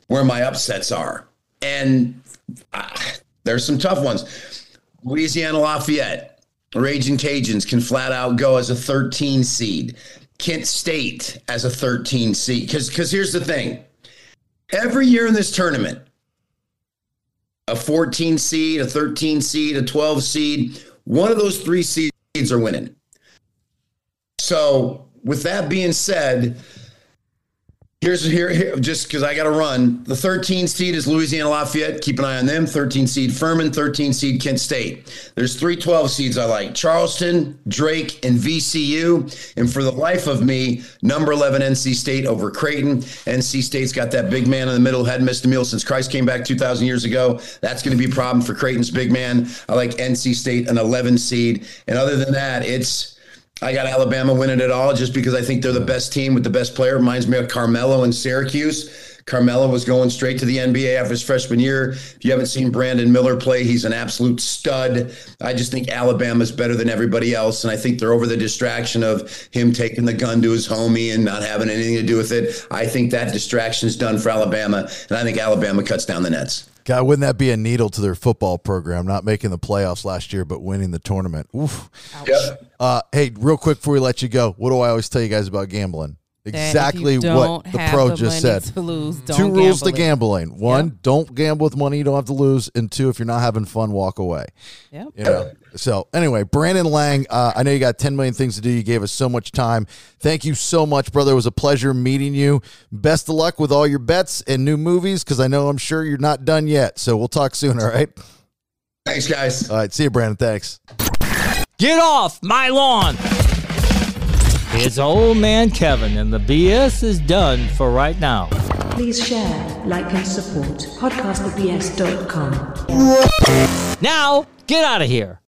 where my upsets are. And there's some tough ones. Louisiana Lafayette, Ragin' Cajuns can flat out go as a 13 seed. Kent State as a 13 seed. Because here's the thing. Every year in this tournament, a 14 seed, a 13 seed, a 12 seed, one of those three seeds are winning. So with that being said, here just because I got to run, the 13 seed is Louisiana Lafayette. Keep an eye on them. 13 seed Furman, 13 seed Kent State. There's three 12 seeds I like: Charleston, Drake, and VCU. And for the life of me, number 11 NC State over Creighton. NC State's got that big man in the middle, hadn't missed a meal since Christ came back 2,000 years ago. That's going to be a problem for Creighton's big man. I like NC State, an 11 seed. And other than that, I got Alabama winning it all just because I think they're the best team with the best player. Reminds me of Carmelo and Syracuse. Carmelo was going straight to the NBA after his freshman year. If you haven't seen Brandon Miller play, he's an absolute stud. I just think Alabama's better than everybody else, and I think they're over the distraction of him taking the gun to his homie and not having anything to do with it. I think that distraction's done for Alabama, and I think Alabama cuts down the nets. God, wouldn't that be a needle to their football program, not making the playoffs last year, but winning the tournament? Oof. Yep. Hey, real quick before we let you go, what do I always tell you guys about gambling? Exactly what the pro just said. Two rules to gambling. One, don't gamble with money you don't have to lose. And two, if you're not having fun, walk away. Yep. You know? So anyway, Brandon Lang, I know you got 10 million things to do. You gave us so much time. Thank you so much, brother. It was a pleasure meeting you. Best of luck with all your bets and new movies, because I'm sure you're not done yet. So we'll talk soon, all right? Thanks, guys. All right, see you, Brandon. Thanks. Get off my lawn. It's Old Man Kevin, and the BS is done for right now. Please share, like, and support. Podcast@BS.com. Now, get out of here.